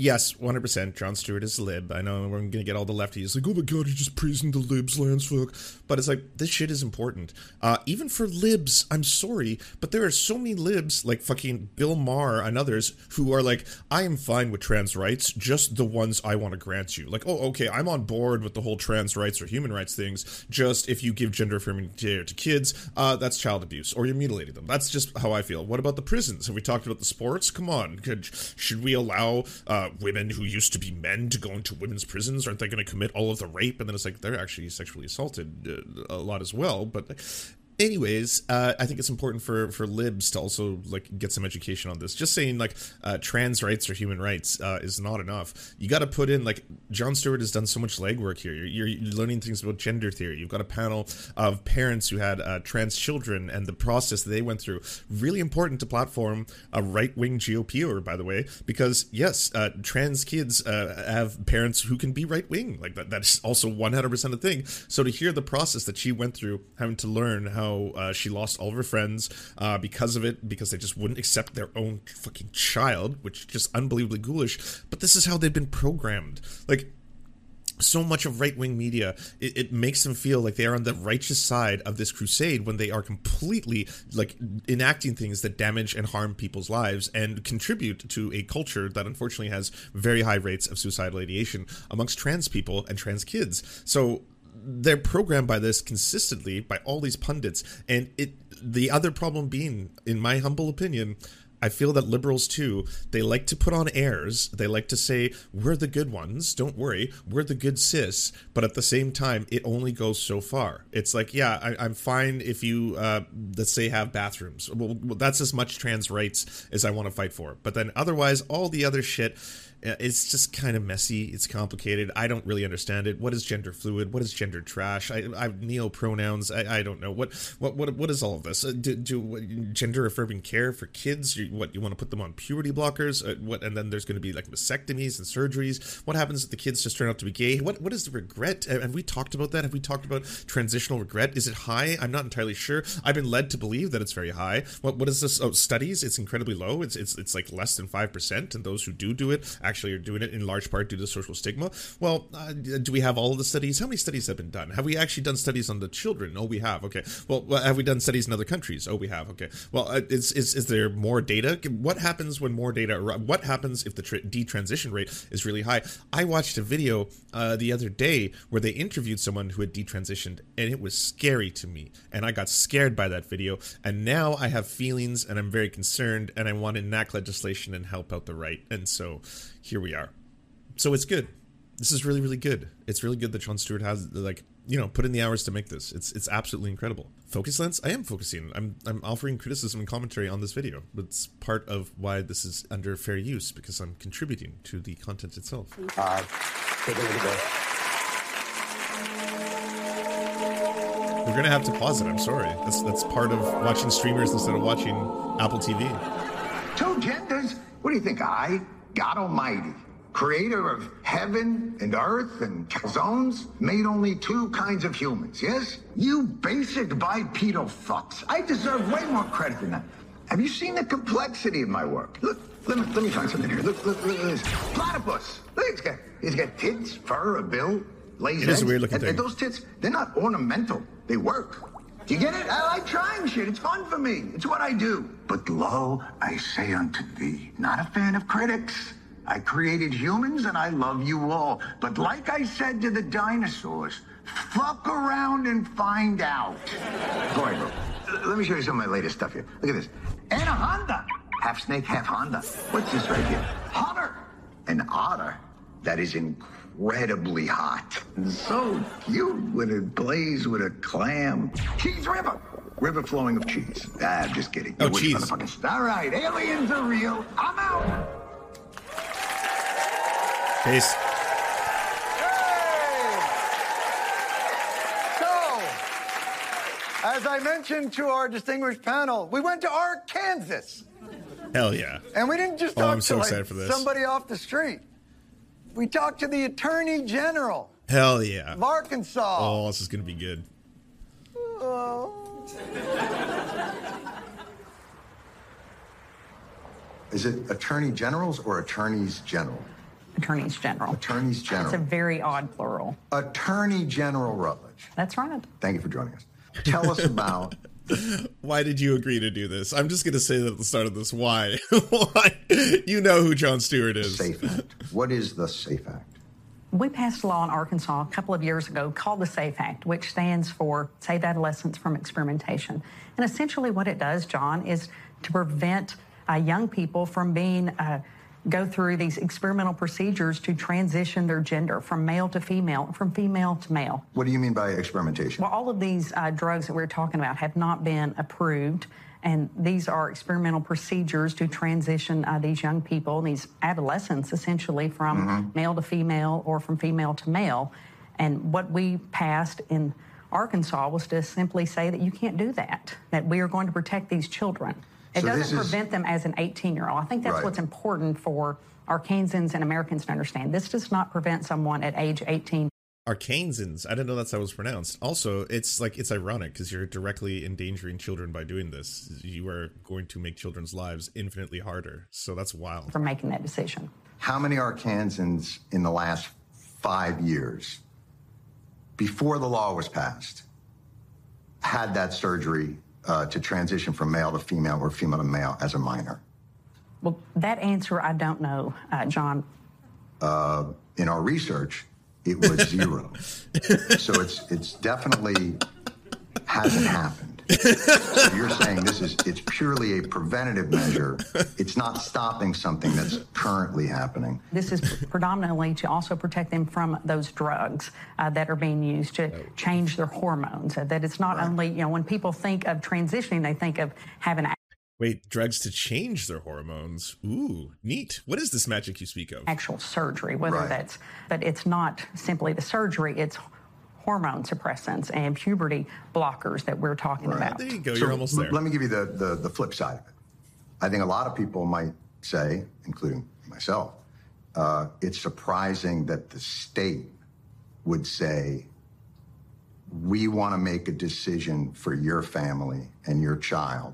yes, 100%. Jon Stewart is a lib. I know we're going to get all the lefties like, oh my god, he's just praising the libs, Lance, fuck. But it's like, this shit is important. Even for libs, I'm sorry, but there are so many libs, like fucking Bill Maher and others, who are like, I am fine with trans rights, just the ones I want to grant you. Like, oh, okay, I'm on board with the whole trans rights or human rights things, just if you give gender-affirming care to kids, that's child abuse, or you're mutilating them. That's just how I feel. What about the prisons? Have we talked about the sports? Come on. Should we allow women who used to be men to go into women's prisons? Aren't they going to commit all of the rape? And then it's like, they're actually sexually assaulted a lot as well. But anyways, I think it's important for libs to also like get some education on this. Just saying like trans rights or human rights is not enough. You got to put in, like, Jon Stewart has done so much legwork here. You're learning things about gender theory. You've got a panel of parents who had trans children and the process that they went through. Really important to platform a right-wing GOPer, by the way, because yes, trans kids have parents who can be right-wing. Like that is also 100% a thing. So to hear the process that she went through, having to learn how she lost all of her friends because of it, because they just wouldn't accept their own fucking child, which is just unbelievably ghoulish. But this is how they've been programmed. Like, so much of right-wing media, it makes them feel like they are on the righteous side of this crusade when they are completely, like, enacting things that damage and harm people's lives and contribute to a culture that unfortunately has very high rates of suicidal ideation amongst trans people and trans kids. So they're programmed by this consistently by all these pundits, and the other problem being, in my humble opinion, I feel that liberals too, they like to put on airs, they like to say, we're the good ones, don't worry, we're the good cis, but at the same time, it only goes so far. It's like, yeah, I'm fine if you, let's say, have bathrooms. Well, that's as much trans rights as I want to fight for. But then otherwise, all the other shit, it's just kind of messy, it's complicated, I don't really understand it. What is gender fluid? What is gender trash? I neo-pronouns, I don't know. What is all of this? Gender-affirming care for kids? You want to put them on puberty blockers? And then there's going to be, like, vasectomies and surgeries. What happens if the kids just turn out to be gay? What is the regret? Have we talked about that? Have we talked about transitional regret? Is it high? I'm not entirely sure. I've been led to believe that it's very high. What is this? Oh, studies, it's incredibly low. It's like less than 5%, and those who do it actually are doing it in large part due to social stigma. Well, do we have all of the studies? How many studies have been done? Have we actually done studies on the children? Oh, we have. Okay. Well, have we done studies in other countries? Oh, we have. Okay. Well, is there more data? What happens when more data arrive? What happens if the detransition rate is really high? I watched a video the other day where they interviewed someone who had detransitioned, and it was scary to me, and I got scared by that video, and now I have feelings, and I'm very concerned, and I want to enact legislation and help out the right, and so here we are. So it's good. This is really, really good. It's really good that Jon Stewart has, like, you know, put in the hours to make this. It's absolutely incredible. Focus, Lance? I am focusing. I'm offering criticism and commentary on this video. It's part of why this is under fair use, because I'm contributing to the content itself. Take a look at that. We're going to have to pause it. I'm sorry. That's part of watching streamers instead of watching Apple TV. Two genders? What do you think, God Almighty, creator of heaven and earth and calzones, made only two kinds of humans, yes? You basic bipedal fucks. I deserve way more credit than that. Have you seen the complexity of my work? Look, let me find something here. Look at this. Platypus. Look, it's got tits, fur, a bill, lazy. It is a weird looking thing. And those tits, they're not ornamental. They work. Do you get it? I like trying shit. It's fun for me. It's what I do. But lo, I say unto thee, not a fan of critics. I created humans and I love you all. But like I said to the dinosaurs, fuck around and find out. Go ahead, bro. Let me show you some of my latest stuff here. Look at this. And a Honda. Half snake, half Honda. What's this right here? Otter. An otter that is incredibly hot. And so cute when it plays with a clam. Cheese river. River flowing of cheese. Ah, I'm just kidding. Oh, cheese. All right, aliens are real. I'm out. Peace. Hey! So, as I mentioned to our distinguished panel, we went to Arkansas. Hell yeah. And we didn't just talk to, like, somebody off the street. We talked to the Attorney General. Hell yeah. Of Arkansas. Oh, this is going to be good. Oh. Is it attorney generals or attorneys general? Attorneys General. Attorneys General. That's a very odd plural. Attorney General Rutledge. That's right. Thank you for joining us. Tell us about... Why did you agree to do this? I'm just going to say that at the start of this. Why? Why? You know who Jon Stewart is. SAFE Act. What is the SAFE Act? We passed a law in Arkansas a couple of years ago called the SAFE Act, which stands for Save Adolescents from Experimentation. And essentially what it does, John, is to prevent young people from being... go through these experimental procedures to transition their gender from male to female, from female to male. What do you mean by experimentation? Well, all of these drugs that we're talking about have not been approved, and these are experimental procedures to transition these young people, these adolescents, essentially, from male to female or from female to male. And what we passed in Arkansas was to simply say that you can't do that, that we are going to protect these children. It doesn't prevent them as an 18-year-old. I think that's right. What's important for Arkansans and Americans to understand. This does not prevent someone at age 18. Arkansans. I didn't know that's how it was pronounced. Also, it's ironic because you're directly endangering children by doing this. You are going to make children's lives infinitely harder. So that's wild. For making that decision. How many Arkansans in the last 5 years, before the law was passed, had that surgery to transition from male to female or female to male as a minor? Well, that answer I don't know, John. In our research, it was zero. So it's definitely hasn't happened. So you're saying it's purely a preventative measure. It's not stopping something that's currently happening. This is predominantly to also protect them from those drugs that are being used to change their hormones. That it's not only, you know, when people think of transitioning, they think of having... drugs to change their hormones. Ooh, neat. What is this magic you speak of? Actual surgery, whether that's... But it's not simply the surgery, it's... hormone suppressants and puberty blockers that we're talking about. There you go. So you're almost there. Let me give you the flip side of it. I think a lot of people might say, including myself, it's surprising that the state would say, we want to make a decision for your family and your child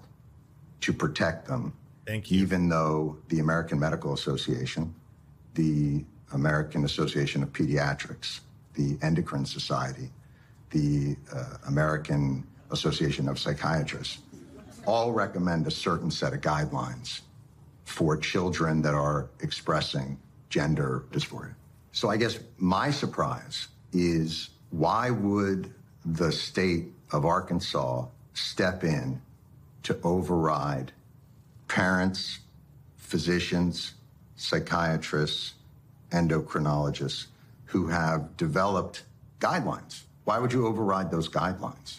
to protect them. Thank you. Even though the American Medical Association, the American Association of Pediatrics, the Endocrine Society, the American Association of Psychiatrists, all recommend a certain set of guidelines for children that are expressing gender dysphoria. So I guess my surprise is, why would the state of Arkansas step in to override parents, physicians, psychiatrists, endocrinologists, who have developed guidelines? Why would you override those guidelines?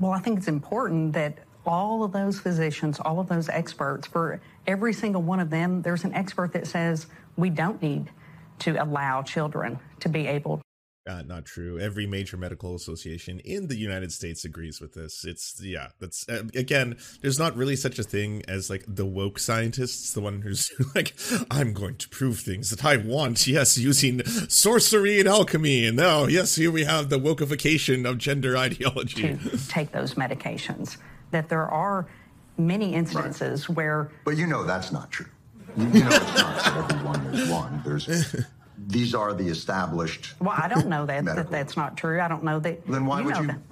Well, I think it's important that all of those physicians, all of those experts, for every single one of them, there's an expert that says we don't need to allow children to be able... not true. Every major medical association in the United States agrees with this. That's again, there's not really such a thing as like the woke scientists, the one who's like, I'm going to prove things that I want. Yes, using sorcery and alchemy. And now, yes, here we have the wokeification of gender ideology. To take those medications, that there are many instances where... But you know that's not true. You know it's not that everyone is one. These are the established... Well, I don't know that that's not true. I don't know that... Then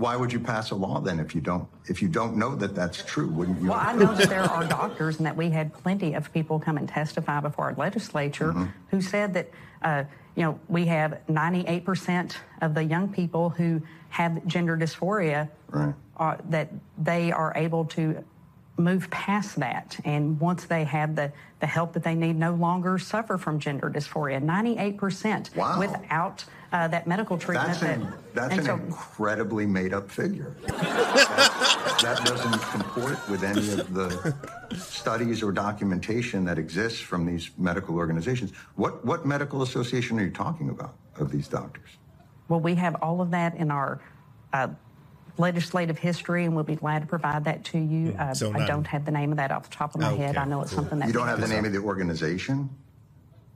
why would you pass a law then if you don't know that that's true? Wouldn't you? Well, I know that there are doctors, and that we had plenty of people come and testify before our legislature who said that we have 98% of the young people who have gender dysphoria that they are able to move past that, and once they have the help that they need, no longer suffer from gender dysphoria. 98% without that medical treatment. That's an incredibly made-up figure. that doesn't comport with any of the studies or documentation that exists from these medical organizations. What medical association are you talking about of these doctors? Well, we have all of that in our legislative history, and we'll be glad to provide that to you. I don't have the name of that off the top of my head. I know it's something that... You don't have the name of the organization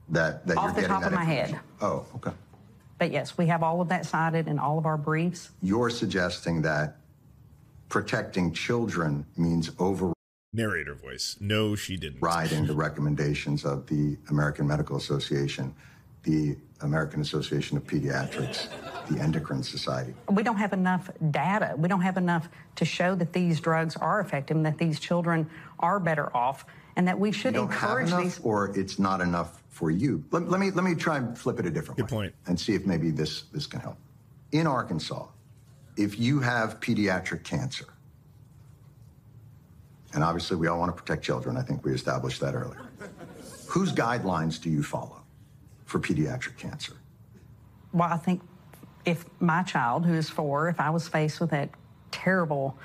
that you're getting that off the top of my head. Oh, okay. But yes, we have all of that cited in all of our briefs. You're suggesting that protecting children means over... narrator voice. No, she didn't. Right, and the recommendations of the American Medical Association, the American Association of Pediatrics, the Endocrine Society. We don't have enough data. We don't have enough to show that these drugs are effective and that these children are better off and that we should encourage these. Or it's not enough for you. Let me try and flip it a different way. Good point. And see if maybe this can help. In Arkansas, if you have pediatric cancer, and obviously we all want to protect children, I think we established that earlier, whose guidelines do you follow for pediatric cancer? Well, I think if my child, who is 4, if I was faced with that terrible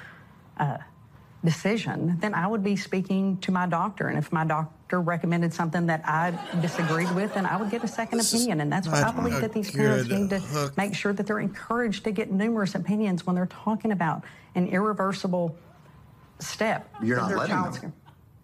decision, then I would be speaking to my doctor. And if my doctor recommended something that I disagreed with, then I would get a second opinion. And that's why I believe that these parents need to make sure that they're encouraged to get numerous opinions when they're talking about an irreversible step. You're not letting them.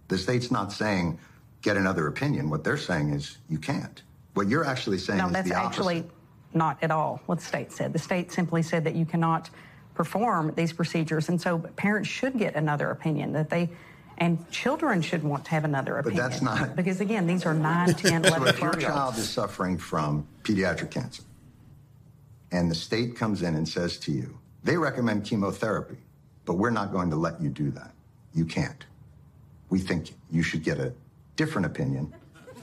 The state's not saying get another opinion. What they're saying is you can't. What you're actually saying is the opposite. No, that's actually not at all what the state said. The state simply said that you cannot perform these procedures, and so parents should get another opinion, that they, and children should want to have another opinion. But that's not... Because, again, these are 9, 10, 11... So if your child is suffering from pediatric cancer, and the state comes in and says to you, they recommend chemotherapy, but we're not going to let you do that. You can't. We think you should get a different opinion.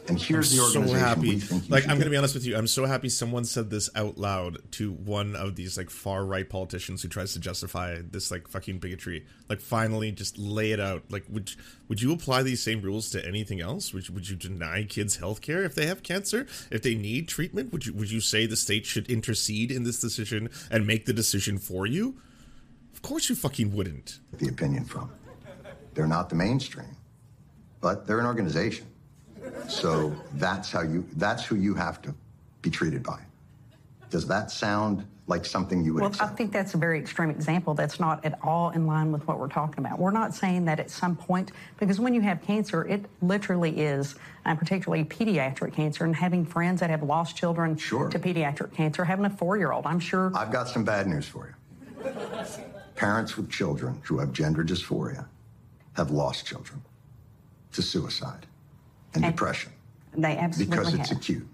And here's the organization. I'm gonna be honest with you, I'm so happy someone said this out loud to one of these like far right politicians who tries to justify this like fucking bigotry. Like, finally just lay it out. Like, would you apply these same rules to anything else? Would you deny kids health care if they have cancer? If they need treatment, would you say the state should intercede in this decision and make the decision for you? Of course you fucking wouldn't. The opinion from. They're not the mainstream, but they're an organization. So that's who you have to be treated by. Does that sound like something you would accept? I think that's a very extreme example. That's not at all in line with what we're talking about. We're not saying that at some point, because when you have cancer, it literally is, and particularly pediatric cancer, and having friends that have lost children to pediatric cancer, having a 4-year-old, I'm sure. I've got some bad news for you. Parents with children who have gender dysphoria have lost children to suicide. And depression. They absolutely have. Because it's acute.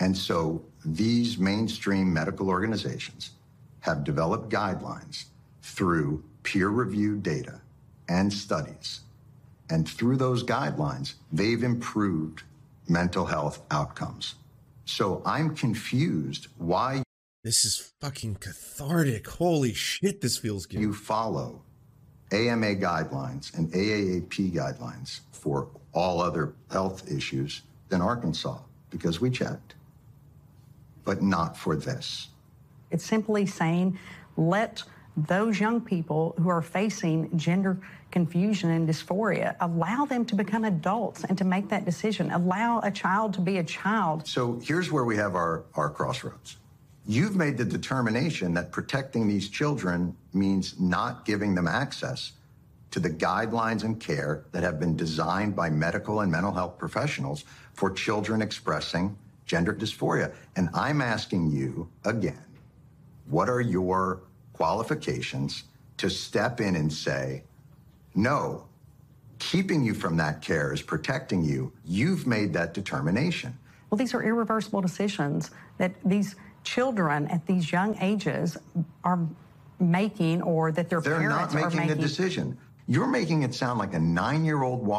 And so these mainstream medical organizations have developed guidelines through peer-reviewed data and studies. And through those guidelines, they've improved mental health outcomes. So I'm confused why... This is fucking cathartic. Holy shit, this feels good. You follow AMA guidelines and AAAP guidelines for all other health issues than Arkansas, because we checked, but not for this. It's simply saying, let those young people who are facing gender confusion and dysphoria, allow them to become adults and to make that decision. Allow a child to be a child. So here's where we have our crossroads. You've made the determination that protecting these children means not giving them access to the guidelines and care that have been designed by medical and mental health professionals for children expressing gender dysphoria. And I'm asking you again, what are your qualifications to step in and say, no, keeping you from that care is protecting you. You've made that determination. Well, these are irreversible decisions that these children at these young ages are making, or that their parents are making. They're not making the decision. You're making it sound like a 9-year-old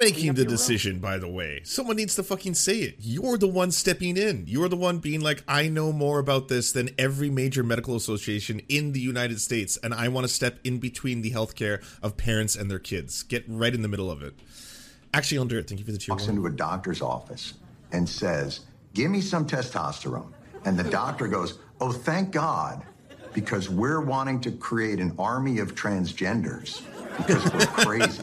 making the decision, by the way. Someone needs to fucking say it. You're the one stepping in. You're the one being like, I know more about this than every major medical association in the United States, and I want to step in between the healthcare of parents and their kids. Get right in the middle of it. Actually, I'll do it. Thank you for the cheer. Walks into a doctor's office and says, give me some testosterone. And the doctor goes, oh, thank God, because we're wanting to create an army of transgenders because we're crazy.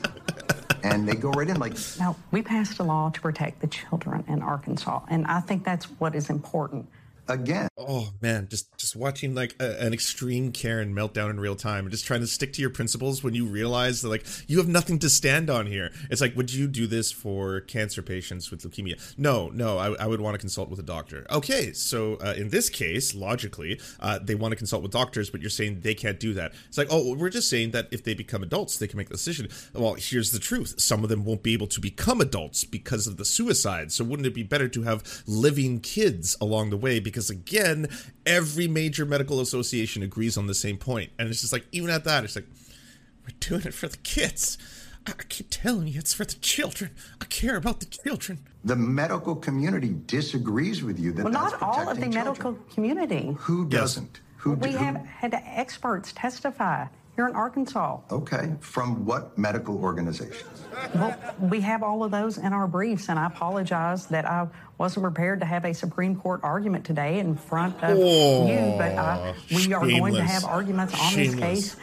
And they go right in like... No, we passed a law to protect the children in Arkansas, and I think that's what is important. Again. Oh, man, just just watching like an extreme Karen meltdown in real time and just trying to stick to your principles when you realize that like you have nothing to stand on here. It's like, would you do this for cancer patients with leukemia? No, I would want to consult with a doctor. Okay, so in this case, logically, they want to consult with doctors, but you're saying they can't do that. It's like, oh, we're just saying that if they become adults, they can make the decision. Well, here's the truth. Some of them won't be able to become adults because of the suicide. So wouldn't it be better to have living kids along the way? Because again, every major medical association agrees on the same point. And it's just like, even at that, it's like, we're doing it for the kids. I keep telling you, it's for the children. I care about the children. The medical community disagrees with you. Well, not all of the medical community. Who doesn't? We have had experts testify here in Arkansas. Okay, from what medical organization? Well, we have all of those in our briefs, and I apologize that I wasn't prepared to have a Supreme Court argument today in front of you, but we are going to have arguments on this case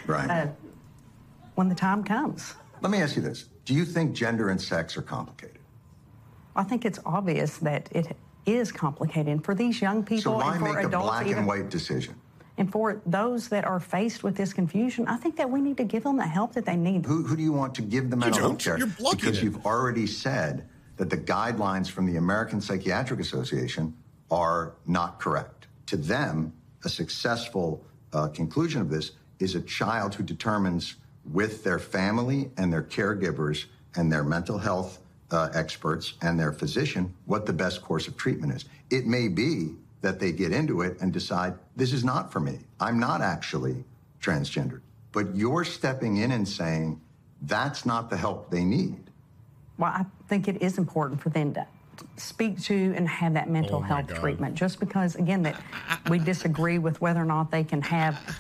when the time comes. Let me ask you this. Do you think gender and sex are complicated? I think it's obvious that it is complicated for these young people. So why make a black and white decision? And for those that are faced with this confusion, I think that we need to give them the help that they need. Who do you want to give the mental health care? You're blocking because you've already said that the guidelines from the American Psychiatric Association are not correct. To them, a successful conclusion of this is a child who determines with their family and their caregivers and their mental health experts and their physician what the best course of treatment is. It may be that they get into it and decide, this is not for me. I'm not actually transgendered. But you're stepping in and saying, that's not the help they need. Well, I think it is important for them to speak to and have that mental health treatment. Just because, again, that we disagree with whether or not they can have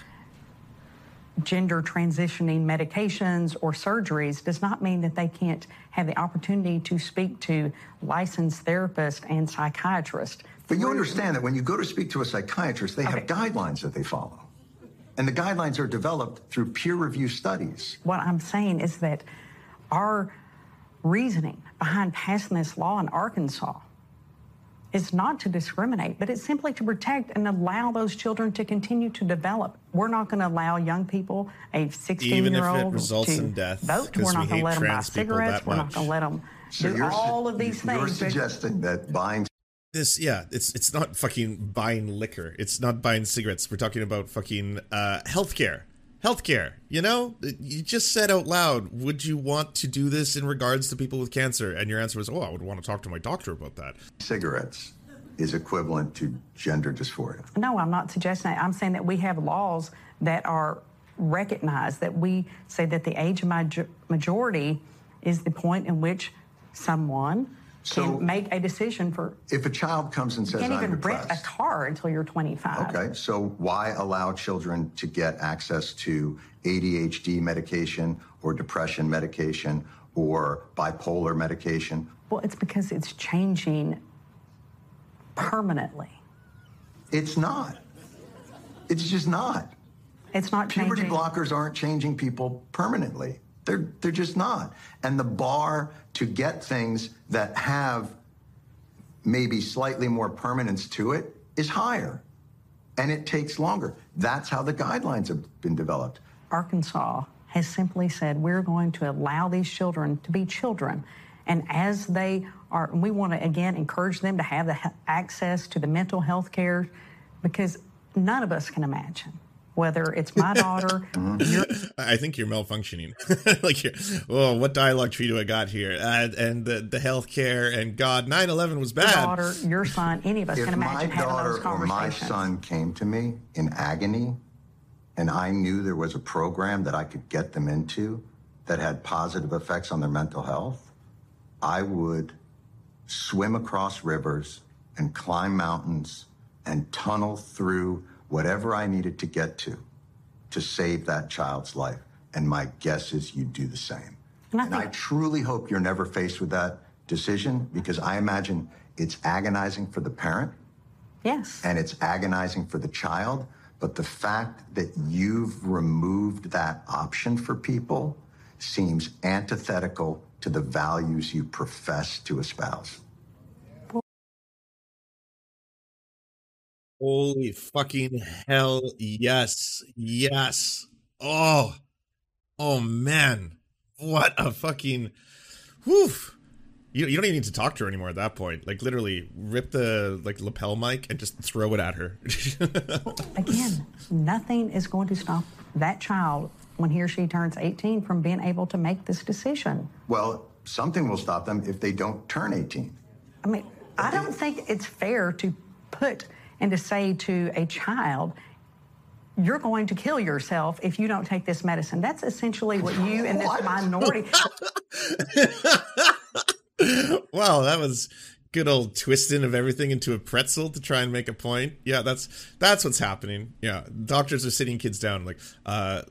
gender transitioning medications or surgeries does not mean that they can't have the opportunity to speak to licensed therapists and psychiatrists. But you understand that when you go to speak to a psychiatrist, they have guidelines that they follow. And the guidelines are developed through peer-reviewed studies. What I'm saying is that our reasoning behind passing this law in Arkansas is not to discriminate, but it's simply to protect and allow those children to continue to develop. We're not going to allow young people, age 16-year-old, to death, vote. We're not going to let them buy cigarettes. We're not going to let them do all of these things. You're suggesting that buying this, it's not fucking buying liquor. It's not buying cigarettes. We're talking about fucking healthcare. Healthcare, you know, you just said out loud, would you want to do this in regards to people with cancer? And your answer was, I would want to talk to my doctor about that. Cigarettes is equivalent to gender dysphoria. No, I'm not suggesting that. I'm saying that we have laws that are recognized, that we say that the age majority is the point in which someone can make a decision for. If a child comes and says, I'm depressed. You can't even rent a car until you're 25. Okay, so why allow children to get access to ADHD medication or depression medication or bipolar medication? Well, it's because it's changing permanently. It's not. It's just not. It's not changing. Puberty blockers aren't changing people permanently. They're just not. And the bar to get things that have maybe slightly more permanence to it is higher, and it takes longer. That's how the guidelines have been developed. Arkansas has simply said, we're going to allow these children to be children. And as they are, we want to, again, encourage them to have the access to the mental health care, because none of us can imagine. Whether it's my daughter. I think you're malfunctioning. Like, what dialogue tree do I got here? And the health care, and God, 9/11 was bad. Your daughter, your son, any of us can imagine having those conversations. If my daughter or my son came to me in agony, and I knew there was a program that I could get them into that had positive effects on their mental health, I would swim across rivers and climb mountains and tunnel through whatever I needed to get to save that child's life. And my guess is you do the same. And I truly hope you're never faced with that decision, because I imagine it's agonizing for the parent. Yes. And it's agonizing for the child. But the fact that you've removed that option for people seems antithetical to the values you profess to espouse. Holy fucking hell. Yes. Yes. Oh, oh man. What a fucking, whew. You don't even need to talk to her anymore at that point. Like, literally rip the lapel mic and just throw it at her. Again, nothing is going to stop that child when he or she turns 18 from being able to make this decision. Well, something will stop them if they don't turn 18. I mean, I don't think it's fair to put and to say to a child, you're going to kill yourself if you don't take this medicine. That's essentially what you and this minority... Wow, that was good old twisting of everything into a pretzel to try and make a point. Yeah, that's what's happening. Yeah, doctors are sitting kids down like,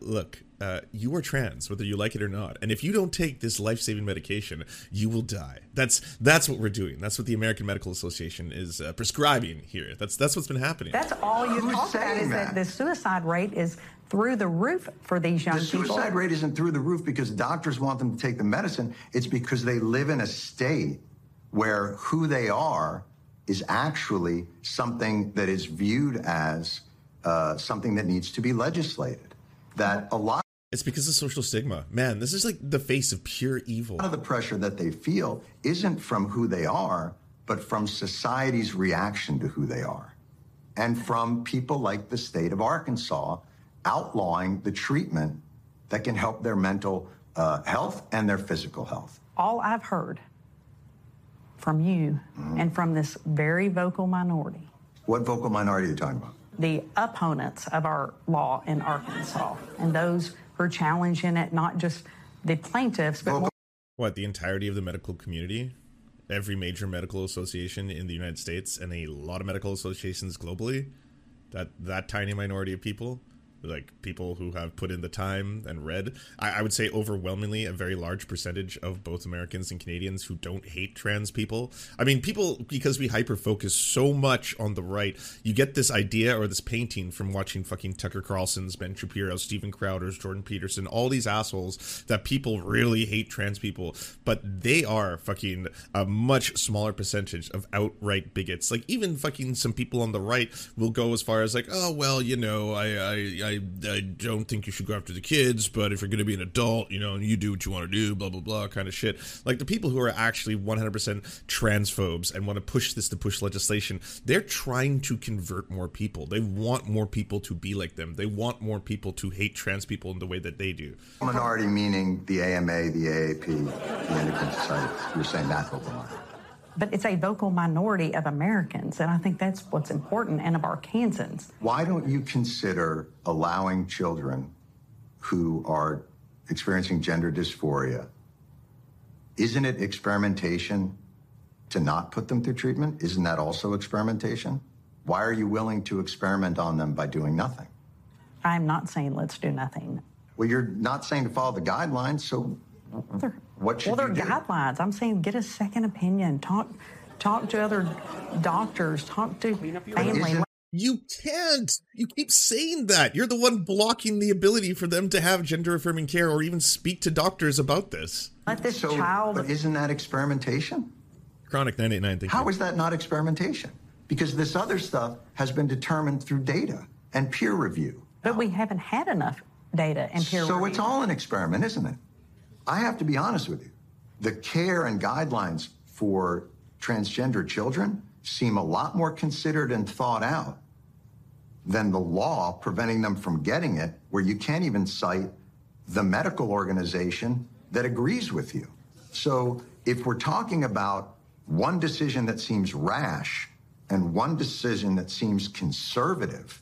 look, you are trans, whether you like it or not. And if you don't take this life-saving medication, you will die. That's what we're doing. That's what the American Medical Association is prescribing here. That's what's been happening. That's all you talk about is that the suicide rate is through the roof for these young people. The suicide rate isn't through the roof because doctors want them to take the medicine. It's because they live in a state where who they are is actually something that is viewed as something that needs to be legislated. That a lot. It's because of social stigma. Man, this is like the face of pure evil. A lot of the pressure that they feel isn't from who they are, but from society's reaction to who they are. And from people like the state of Arkansas outlawing the treatment that can help their mental health and their physical health. All I've heard from you and from this very vocal minority. What vocal minority are you talking about? The opponents of our law in Arkansas and those who are challenging it, not just the plaintiffs, but... What, the entirety of the medical community? Every major medical association in the United States and a lot of medical associations globally? That tiny minority of people? Like people who have put in the time and read, I would say overwhelmingly a very large percentage of both Americans and Canadians who don't hate trans people. I mean, people, because we hyper focus so much on the right, you get this idea or this painting from watching fucking Tucker Carlson's, Ben Shapiro, Steven Crowder's, Jordan Peterson, all these assholes that people really hate trans people, but they are fucking a much smaller percentage of outright bigots. Like even fucking some people on the right will go as far as like, oh, well, you know, I don't think you should go after the kids, but if you're going to be an adult, you know, and you do what you want to do, blah, blah, blah, kind of shit. Like the people who are actually 100% transphobes and want to push this to push legislation, they're trying to convert more people. They want more people to be like them. They want more people to hate trans people in the way that they do. Minority meaning the AMA, the AAP, the Endocrine Society. You're saying that vocal minority. But it's a vocal minority of Americans, and I think that's what's important, and of Arkansans. Why don't you consider allowing children who are experiencing gender dysphoria? Isn't it experimentation to not put them through treatment? Isn't that also experimentation? Why are you willing to experiment on them by doing nothing? I'm not saying let's do nothing. Well, you're not saying to follow the guidelines, so... What should you do? Guidelines. I'm saying get a second opinion. Talk to other doctors. Talk to family. You can't. You keep saying that. You're the one blocking the ability for them to have gender-affirming care or even speak to doctors about this. Let this child. But isn't that experimentation? Chronic 989. Thank you. How is that not experimentation? Because this other stuff has been determined through data and peer review. But we haven't had enough data and peer review. So it's all an experiment, isn't it? I have to be honest with you. The care and guidelines for transgender children seem a lot more considered and thought out than the law preventing them from getting it, where you can't even cite the medical organization that agrees with you. So if we're talking about one decision that seems rash and one decision that seems conservative,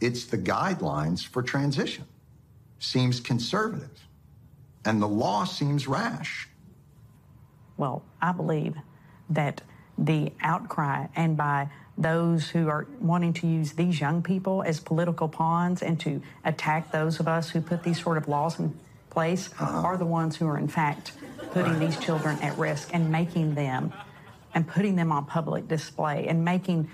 it's the guidelines for transition seems conservative. And the law seems rash. Well, I believe that the outcry and by those who are wanting to use these young people as political pawns and to attack those of us who put these sort of laws in place are the ones who are in fact putting these children at risk and making them and putting them on public display and making...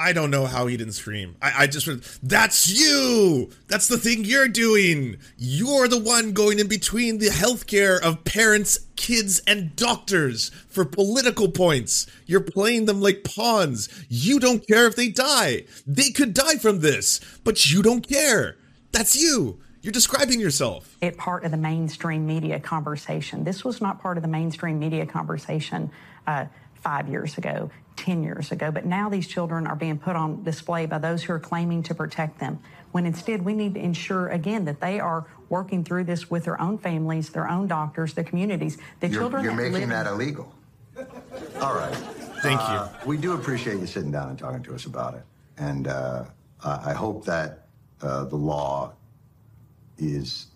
I don't know how he didn't scream. I just went, that's you! That's the thing you're doing! You're the one going in between the healthcare of parents, kids, and doctors for political points. You're playing them like pawns. You don't care if they die. They could die from this, but you don't care. That's you. You're describing yourself. It's part of the mainstream media conversation. This was not part of the mainstream media conversation 5 years ago, 10 years ago, but now these children are being put on display by those who are claiming to protect them, when instead we need to ensure, again, that they are working through this with their own families, their own doctors, their communities. You're making that illegal. All right. Thank you. We do appreciate you sitting down and talking to us about it, and I hope that the law is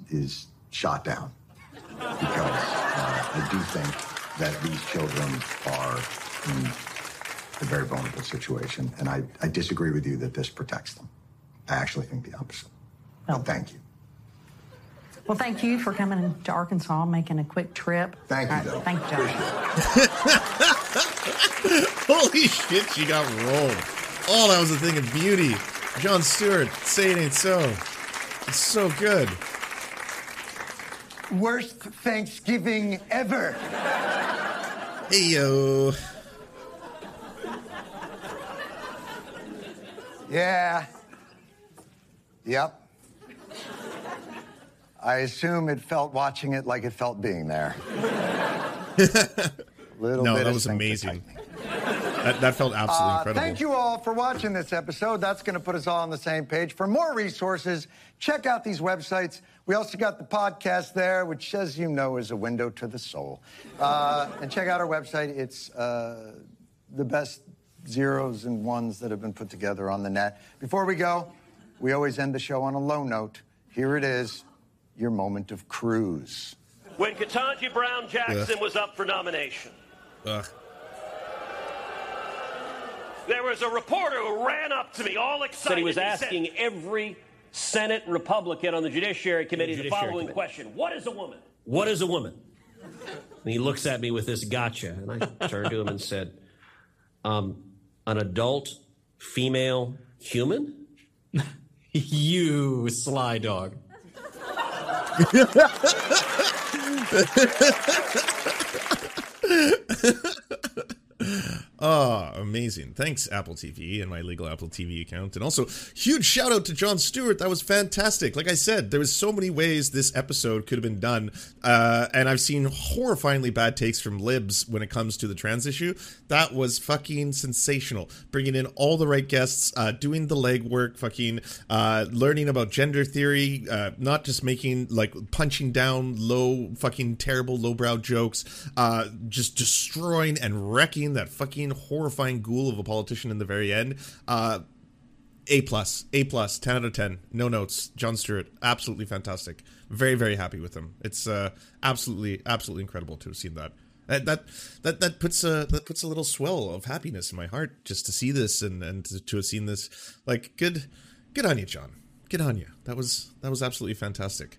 shot down, because I do think that these children are in a very vulnerable situation. And I disagree with you that this protects them. I actually think the opposite. Oh. But thank you. Well, thank you for coming to Arkansas, making a quick trip. Thank you, though. Thank you, John. Holy shit, she got rolled. Oh, that was a thing of beauty. Jon Stewart, Say It Ain't So. It's so good. Worst Thanksgiving ever. Hey, yo. Yeah. Yep. I assume it felt watching it like it felt being there. That was amazing. That felt absolutely incredible. Thank you all for watching this episode. That's going to put us all on the same page. For more resources, check out these websites. We also got the podcast there, which, as you know, is a window to the soul. And check out our website. It's the best zeros and ones that have been put together on the net. Before we go, we always end the show on a low note. Here it is, your moment of Cruz. When Ketanji Brown-Jackson was up for nomination, there was a reporter who ran up to me all excited. Said he was asking every Senate Republican on the Judiciary Committee the following question. What is a woman? What is a woman? And he looks at me with this gotcha. And I turned to him and said, an adult female human? You sly dog. Oh, amazing. Thanks, Apple TV and my legal Apple TV account. And also, huge shout out to Jon Stewart. That was fantastic. Like I said, there was so many ways this episode could have been done. And I've seen horrifyingly bad takes from libs when it comes to the trans issue. That was fucking sensational. Bringing in all the right guests, doing the legwork, fucking learning about gender theory, not just making, like, punching down low, fucking terrible lowbrow jokes, just destroying and wrecking that fucking horrifying ghoul of a politician in the very end. A plus, 10 out of 10. No notes. Jon Stewart, absolutely fantastic. Very, very happy with him. It's absolutely incredible to have seen that. That puts a little swell of happiness in my heart just to see this and to have seen this. Like, good on you, John. Good on you. That was absolutely fantastic.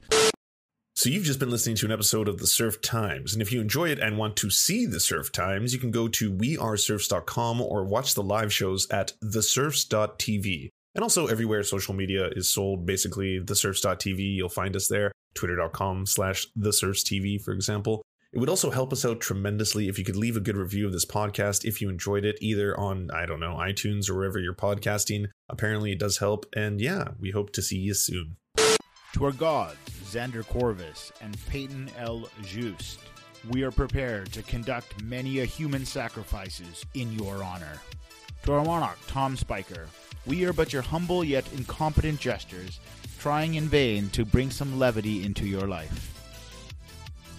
So you've just been listening to an episode of The Serf Times, and if you enjoy it and want to see The Serf Times, you can go to weareserfs.com or watch the live shows at theserfs.tv. And also everywhere social media is sold, basically theserfs.tv, you'll find us there, twitter.com/theserfstv, for example. It would also help us out tremendously if you could leave a good review of this podcast if you enjoyed it, either on, I don't know, iTunes or wherever you're podcasting. Apparently it does help, and yeah, we hope to see you soon. To our gods, Xander Corvus and Peyton L. Juste, we are prepared to conduct many a human sacrifices in your honor. To our monarch, Tom Spiker, we are but your humble yet incompetent jesters, trying in vain to bring some levity into your life.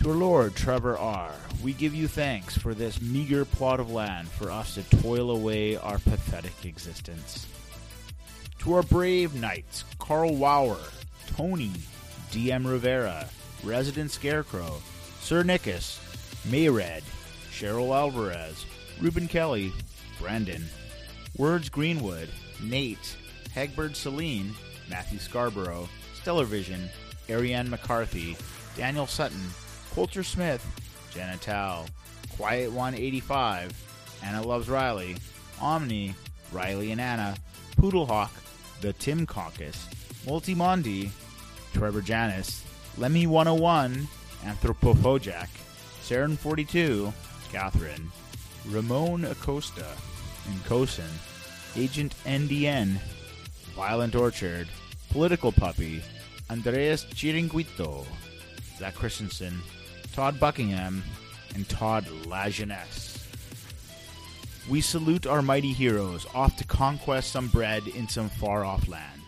To our lord, Trevor R., we give you thanks for this meager plot of land for us to toil away our pathetic existence. To our brave knights, Carl Wauer, Tony, DM Rivera, Resident Scarecrow, Sir Nickus, Mayred, Cheryl Alvarez, Ruben Kelly, Brandon, Words Greenwood, Nate, Hegbert Celine, Matthew Scarborough, Stellar Vision, Ariane McCarthy, Daniel Sutton, Coulter Smith, Jenna Tao, Quiet185, Anna Loves Riley, Omni, Riley and Anna, Poodlehawk, The Tim Caucus, Multimondi, Trevor Janis, Lemmy 101, Anthropophojack, Saren 42, Catherine, Ramon Acosta, Nkosin, Agent NDN, Violent Orchard, Political Puppy, Andreas Chiringuito, Zach Christensen, Todd Buckingham, and Todd Lajeunesse. We salute our mighty heroes, off to conquest some bread in some far-off land.